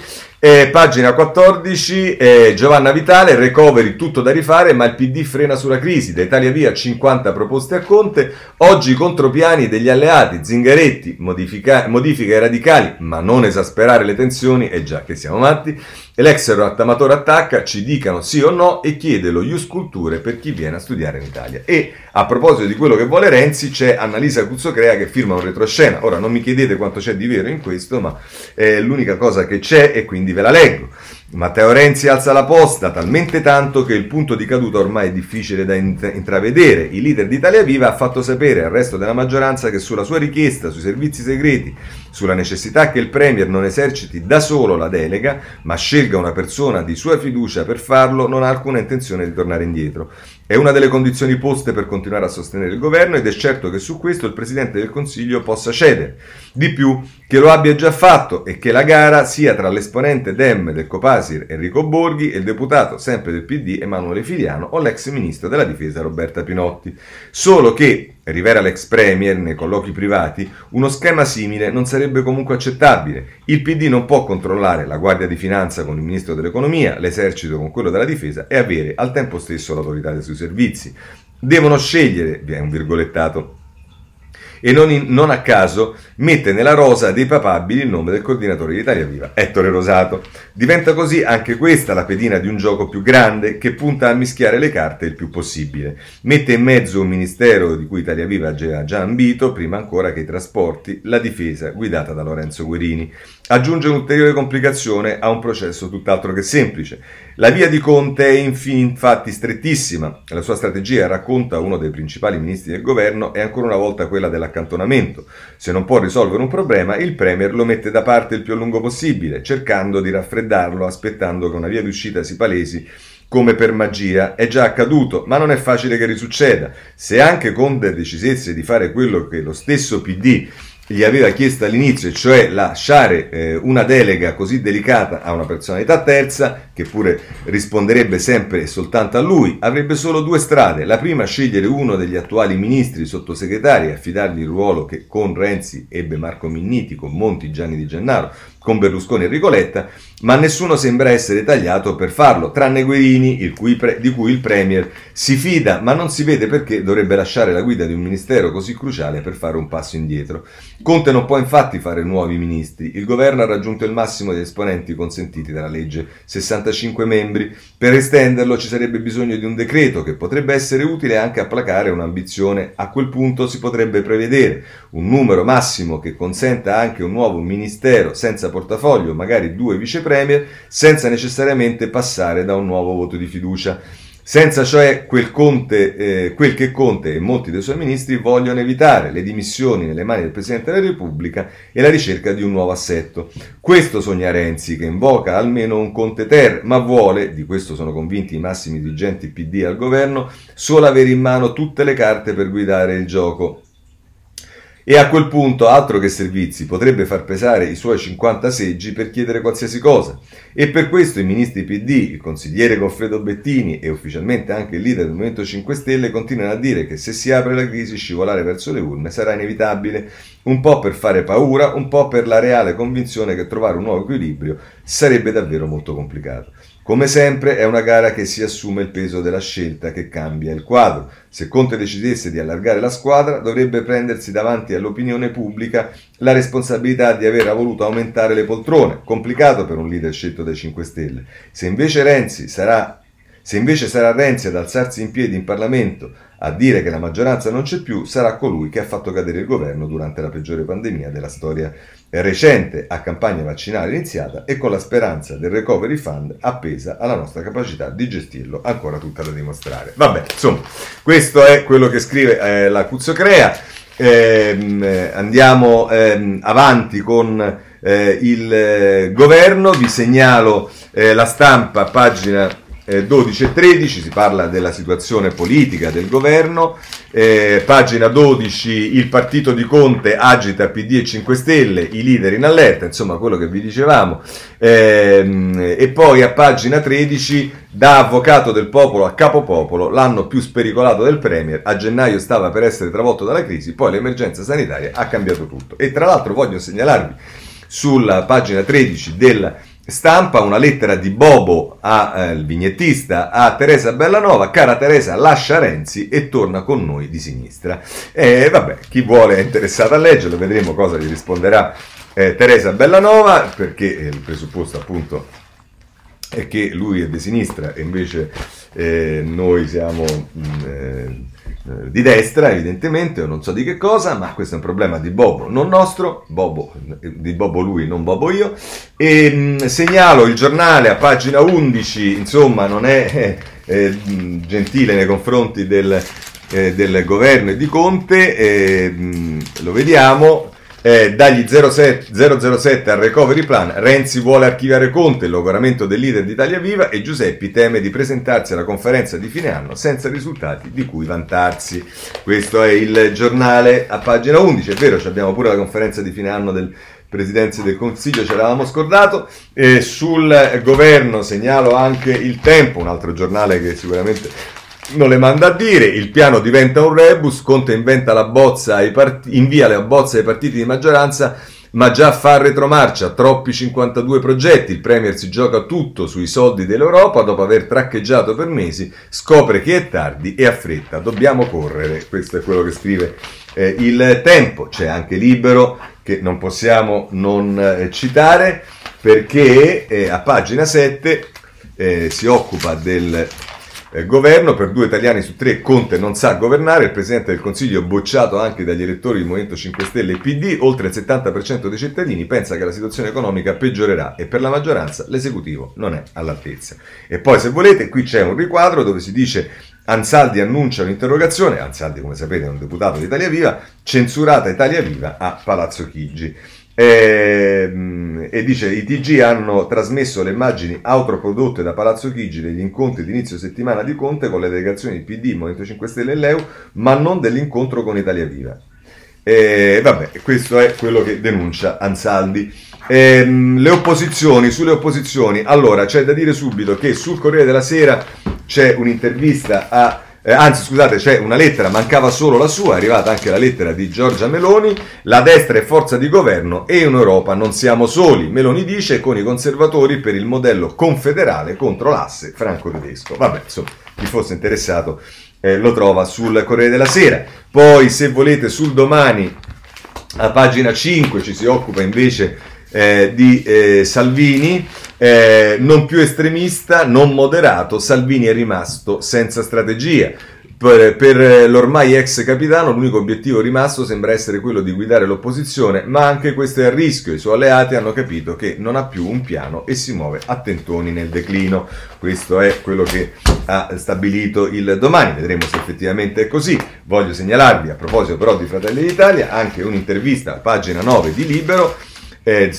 Pagina 14, Giovanna Vitale, recovery tutto da rifare ma il PD frena sulla crisi, da Italia Via 50 proposte a Conte, oggi contropiani degli alleati, Zingaretti modifica i radicali ma non esasperare le tensioni, è già che siamo matti, e l'ex rattamatore attacca, ci dicano sì o no e chiede lo Ius Culture per chi viene a studiare in Italia. E a proposito di quello che vuole Renzi c'è Annalisa Cuzzocrea che firma un retroscena. Ora non mi chiedete quanto c'è di vero in questo, ma è l'unica cosa che c'è e quindi ve la leggo. Matteo Renzi alza la posta, talmente tanto che il punto di caduta ormai è difficile da intravedere. Il leader di Italia Viva ha fatto sapere al resto della maggioranza che sulla sua richiesta sui servizi segreti, sulla necessità che il Premier non eserciti da solo la delega, ma scelga una persona di sua fiducia per farlo, non ha alcuna intenzione di tornare indietro. È una delle condizioni poste per continuare a sostenere il governo ed è certo che su questo il Presidente del Consiglio possa cedere. Di più, che lo abbia già fatto e che la gara sia tra l'esponente Dem del Copasir Enrico Borghi e il deputato sempre del PD Emanuele Filiano o l'ex ministro della Difesa Roberta Pinotti. Solo che, rivela l'ex Premier nei colloqui privati, uno schema simile non sarebbe comunque accettabile. Il PD non può controllare la Guardia di Finanza con il Ministro dell'Economia, l'Esercito con quello della Difesa e avere al tempo stesso l'autorità dei suoi servizi. Devono scegliere, vi è un virgolettato, e non a caso mette nella rosa dei papabili il nome del coordinatore di Italia Viva, Ettore Rosato. Diventa così anche questa la pedina di un gioco più grande che punta a mischiare le carte il più possibile. Mette in mezzo un ministero di cui Italia Viva ha già ambito, prima ancora che i trasporti, la difesa guidata da Lorenzo Guerini. Aggiunge un'ulteriore complicazione a un processo tutt'altro che semplice. La via di Conte è infatti strettissima. La sua strategia, racconta uno dei principali ministri del governo, è ancora una volta quella dell'accantonamento. Se non può risolvere un problema, il Premier lo mette da parte il più a lungo possibile, cercando di raffreddarlo, aspettando che una via d'uscita si palesi come per magia, è già accaduto, ma non è facile che risucceda. Se anche Conte decidesse di fare quello che lo stesso PD gli aveva chiesto all'inizio, cioè lasciare una delega così delicata a una personalità terza, che pure risponderebbe sempre e soltanto a lui, avrebbe solo due strade. La prima, scegliere uno degli attuali ministri, sottosegretari, e affidargli il ruolo che con Renzi ebbe Marco Minniti, con Monti Gianni Di Gennaro, con Berlusconi e Enricoletta, ma nessuno sembra essere tagliato per farlo, tranne Guerini, di cui il Premier si fida, ma non si vede perché dovrebbe lasciare la guida di un ministero così cruciale per fare un passo indietro. Conte non può infatti fare nuovi ministri, il governo ha raggiunto il massimo degli esponenti consentiti dalla legge, 65 membri, per estenderlo ci sarebbe bisogno di un decreto che potrebbe essere utile anche a placare un'ambizione, a quel punto si potrebbe prevedere un numero massimo che consenta anche un nuovo ministero senza portafoglio, magari due vice premier, senza necessariamente passare da un nuovo voto di fiducia, senza cioè quel che Conte e molti dei suoi ministri vogliono evitare, le dimissioni nelle mani del Presidente della Repubblica e la ricerca di un nuovo assetto. Questo sogna Renzi, che invoca almeno un Conte Ter, ma vuole, di questo sono convinti i massimi dirigenti PD al governo, solo avere in mano tutte le carte per guidare il gioco. E a quel punto, altro che servizi, potrebbe far pesare i suoi 50 seggi per chiedere qualsiasi cosa. E per questo i ministri PD, il consigliere Goffredo Bettini e ufficialmente anche il leader del Movimento 5 Stelle continuano a dire che se si apre la crisi scivolare verso le urne sarà inevitabile, un po' per fare paura, un po' per la reale convinzione che trovare un nuovo equilibrio sarebbe davvero molto complicato. Come sempre è una gara che si assume il peso della scelta che cambia il quadro. Se Conte decidesse di allargare la squadra, dovrebbe prendersi davanti all'opinione pubblica la responsabilità di aver voluto aumentare le poltrone, complicato per un leader scelto dai 5 Stelle. Se invece sarà Renzi ad alzarsi in piedi in Parlamento a dire che la maggioranza non c'è più, sarà colui che ha fatto cadere il governo durante la peggiore pandemia della storia recente, a campagna vaccinale iniziata e con la speranza del recovery fund appesa alla nostra capacità di gestirlo ancora tutta da dimostrare. Vabbè, insomma, questo è quello che scrive la Cuzzocrea. Andiamo avanti con il governo. Vi segnalo la Stampa, pagina 12 e 13, si parla della situazione politica del governo. Pagina 12, il partito di Conte agita PD e 5 Stelle, i leader in allerta, insomma quello che vi dicevamo. E poi a pagina 13, da avvocato del popolo a capopopolo, l'anno più spericolato del Premier, a gennaio stava per essere travolto dalla crisi, poi l'emergenza sanitaria ha cambiato tutto. E tra l'altro voglio segnalarvi sulla pagina 13 della Stampa una lettera di Bobo, il vignettista, a Teresa Bellanova: cara Teresa, lascia Renzi e torna con noi di sinistra. Vabbè, chi vuole è interessato a leggerlo, vedremo cosa gli risponderà Teresa Bellanova, perché il presupposto appunto è che lui è di sinistra e invece noi siamo di destra, evidentemente, o non so di che cosa, ma questo è un problema di Bobo, non nostro. Bobo, di Bobo lui, non Bobo io. E segnalo il Giornale a pagina 11, insomma non è gentile nei confronti del governo e di Conte, lo vediamo. Dagli 007 al recovery plan, Renzi vuole archiviare Conte, il logoramento del leader d'Italia Viva, e Giuseppe teme di presentarsi alla conferenza di fine anno senza risultati di cui vantarsi. Questo è il Giornale a pagina 11, è vero, abbiamo pure la conferenza di fine anno del Presidenza del Consiglio, ce l'avevamo scordato. Sul governo segnalo anche il Tempo, un altro giornale che sicuramente non le manda a dire. Il piano diventa un rebus, Conte inventa la bozza invia la bozza ai partiti di maggioranza, ma già fa retromarcia, troppi 52 progetti, il Premier si gioca tutto sui soldi dell'Europa, dopo aver traccheggiato per mesi, scopre che è tardi e ha fretta, dobbiamo correre. Questo è quello che scrive il Tempo. C'è anche Libero, che non possiamo non citare, perché a pagina 7 si occupa del governo. Per 2 italiani su 3 Conte non sa governare, il Presidente del Consiglio bocciato anche dagli elettori del Movimento 5 Stelle e PD, oltre il 70% dei cittadini pensa che la situazione economica peggiorerà e per la maggioranza l'esecutivo non è all'altezza. E poi, se volete, qui c'è un riquadro dove si dice: Ansaldi annuncia un'interrogazione, Ansaldi come sapete è un deputato di Italia Viva, censurata Italia Viva a Palazzo Chigi. E dice: i TG hanno trasmesso le immagini autoprodotte da Palazzo Chigi degli incontri di inizio settimana di Conte con le delegazioni PD, Movimento 5 Stelle e LeU, ma non dell'incontro con Italia Viva. Vabbè, questo è quello che denuncia Ansaldi. Le opposizioni, sulle opposizioni, allora c'è da dire subito che sul Corriere della Sera c'è un'intervista a anzi, scusate, c'è una lettera, mancava solo la sua, è arrivata anche la lettera di Giorgia Meloni. La destra è forza di governo e in Europa non siamo soli, Meloni dice, con i conservatori per il modello confederale contro l'asse franco-tedesco. Vabbè, insomma, chi fosse interessato lo trova sul Corriere della Sera. Poi, se volete, sul Domani, a pagina 5, ci si occupa invece di Salvini. Non più estremista, non moderato, Salvini è rimasto senza strategia. Per l'ormai ex capitano l'unico obiettivo rimasto sembra essere quello di guidare l'opposizione, ma anche questo è a rischio. I suoi alleati hanno capito che non ha più un piano e si muove a tentoni nel declino. Questo è quello che ha stabilito il Domani, vedremo se effettivamente è così. Voglio segnalarvi, a proposito però di Fratelli d'Italia, anche un'intervista a pagina 9 di Libero di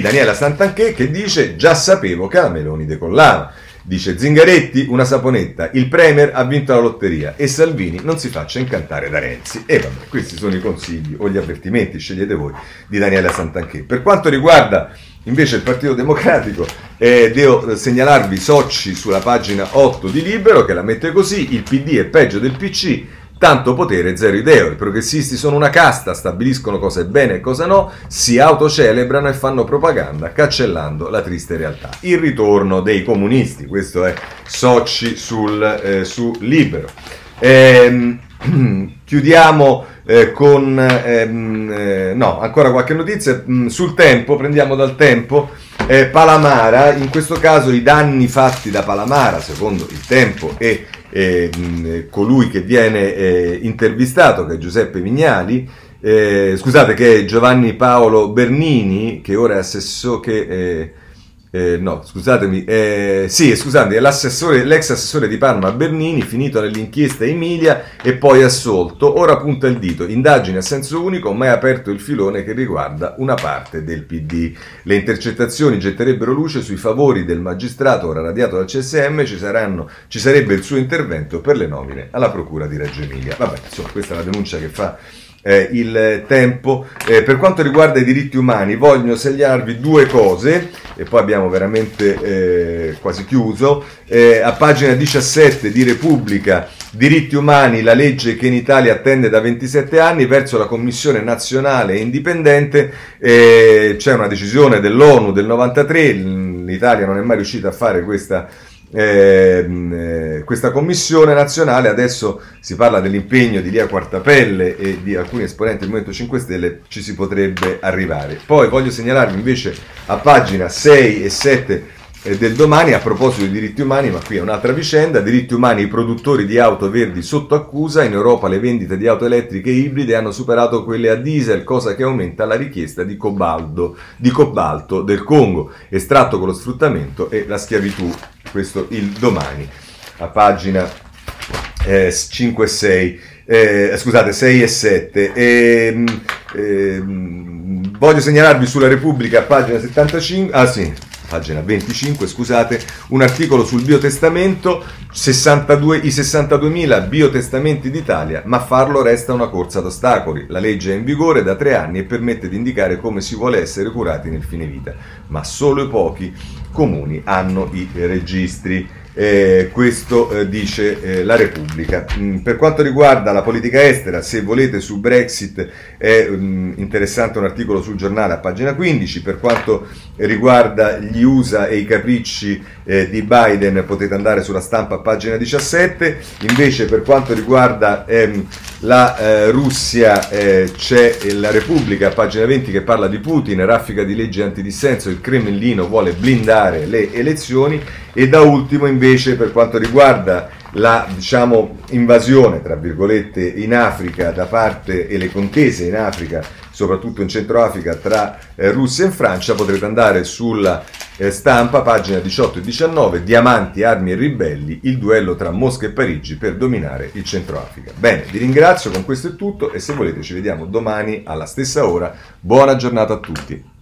Daniela Santanchè, che dice: già sapevo che la Meloni decollava. Dice Zingaretti: una saponetta, il Premier ha vinto la lotteria e Salvini non si faccia incantare da Renzi. E vabbè, questi sono i consigli o gli avvertimenti, scegliete voi, di Daniela Santanchè. Per quanto riguarda invece il Partito Democratico, devo segnalarvi Socci sulla pagina 8 di Libero, che la mette così: il PD è peggio del PC, tanto potere, zero idee. I progressisti sono una casta, stabiliscono cosa è bene e cosa no, si autocelebrano e fanno propaganda cancellando la triste realtà. Il ritorno dei comunisti, questo è Socci su Libero. Chiudiamo con ancora qualche notizia sul Tempo. Prendiamo dal Tempo Palamara, in questo caso i danni fatti da Palamara, secondo il Tempo e colui che viene intervistato, che è Giuseppe Vignali, che è Giovanni Paolo Bernini, che ora è è l'assessore, l'ex assessore di Parma Bernini, finito nell'inchiesta Emilia e poi assolto, ora punta il dito: indagine a senso unico, mai aperto il filone che riguarda una parte del PD. Le intercettazioni getterebbero luce sui favori del magistrato ora radiato dal CSM, ci sarebbe il suo intervento per le nomine alla procura di Reggio Emilia. Vabbè, insomma, questa è la denuncia che fa il Tempo. Per quanto riguarda i diritti umani, voglio segnalarvi due cose e poi abbiamo veramente quasi chiuso. A pagina 17 di Repubblica, diritti umani, la legge che in Italia attende da 27 anni verso la Commissione Nazionale Indipendente. C'è una decisione dell'ONU del 93, l'Italia non è mai riuscita a fare questa commissione nazionale. Adesso si parla dell'impegno di Lia Quartapelle e di alcuni esponenti del Movimento 5 Stelle, ci si potrebbe arrivare. Poi voglio segnalarvi invece a pagina 6 e 7 del Domani, a proposito di diritti umani, ma qui è un'altra vicenda: diritti umani, i produttori di auto verdi sotto accusa, in Europa le vendite di auto elettriche e ibride hanno superato quelle a diesel, cosa che aumenta la richiesta di cobalto del Congo, estratto con lo sfruttamento e la schiavitù. Questo il Domani, a pagina 6 e 7. Voglio segnalarvi sulla Repubblica, pagina 25, scusate, un articolo sul biotestamento, i 62.000 biotestamenti d'Italia, ma farlo resta una corsa ad ostacoli. La legge è in vigore da 3 anni e permette di indicare come si vuole essere curati nel fine vita, ma solo i pochi comuni hanno i registri. Questo dice la Repubblica. Per quanto riguarda la politica estera, se volete, su Brexit è interessante un articolo sul Giornale a pagina 15. Per quanto riguarda gli USA e i capricci di Biden, potete andare sulla Stampa a pagina 17. Invece, per quanto riguarda la Russia, c'è la Repubblica a pagina 20 che parla di Putin, raffica di leggi antidissenso, il Cremlino vuole blindare le elezioni. E da ultimo, invece, per quanto riguarda la invasione, tra virgolette, in Africa da parte, e le contese in Africa, soprattutto in Centro Africa, tra Russia e Francia. Potrete andare sulla Stampa, pagina 18 e 19, diamanti, armi e ribelli, il duello tra Mosca e Parigi per dominare il Centro Africa. Bene, vi ringrazio, con questo è tutto e se volete ci vediamo domani alla stessa ora. Buona giornata a tutti.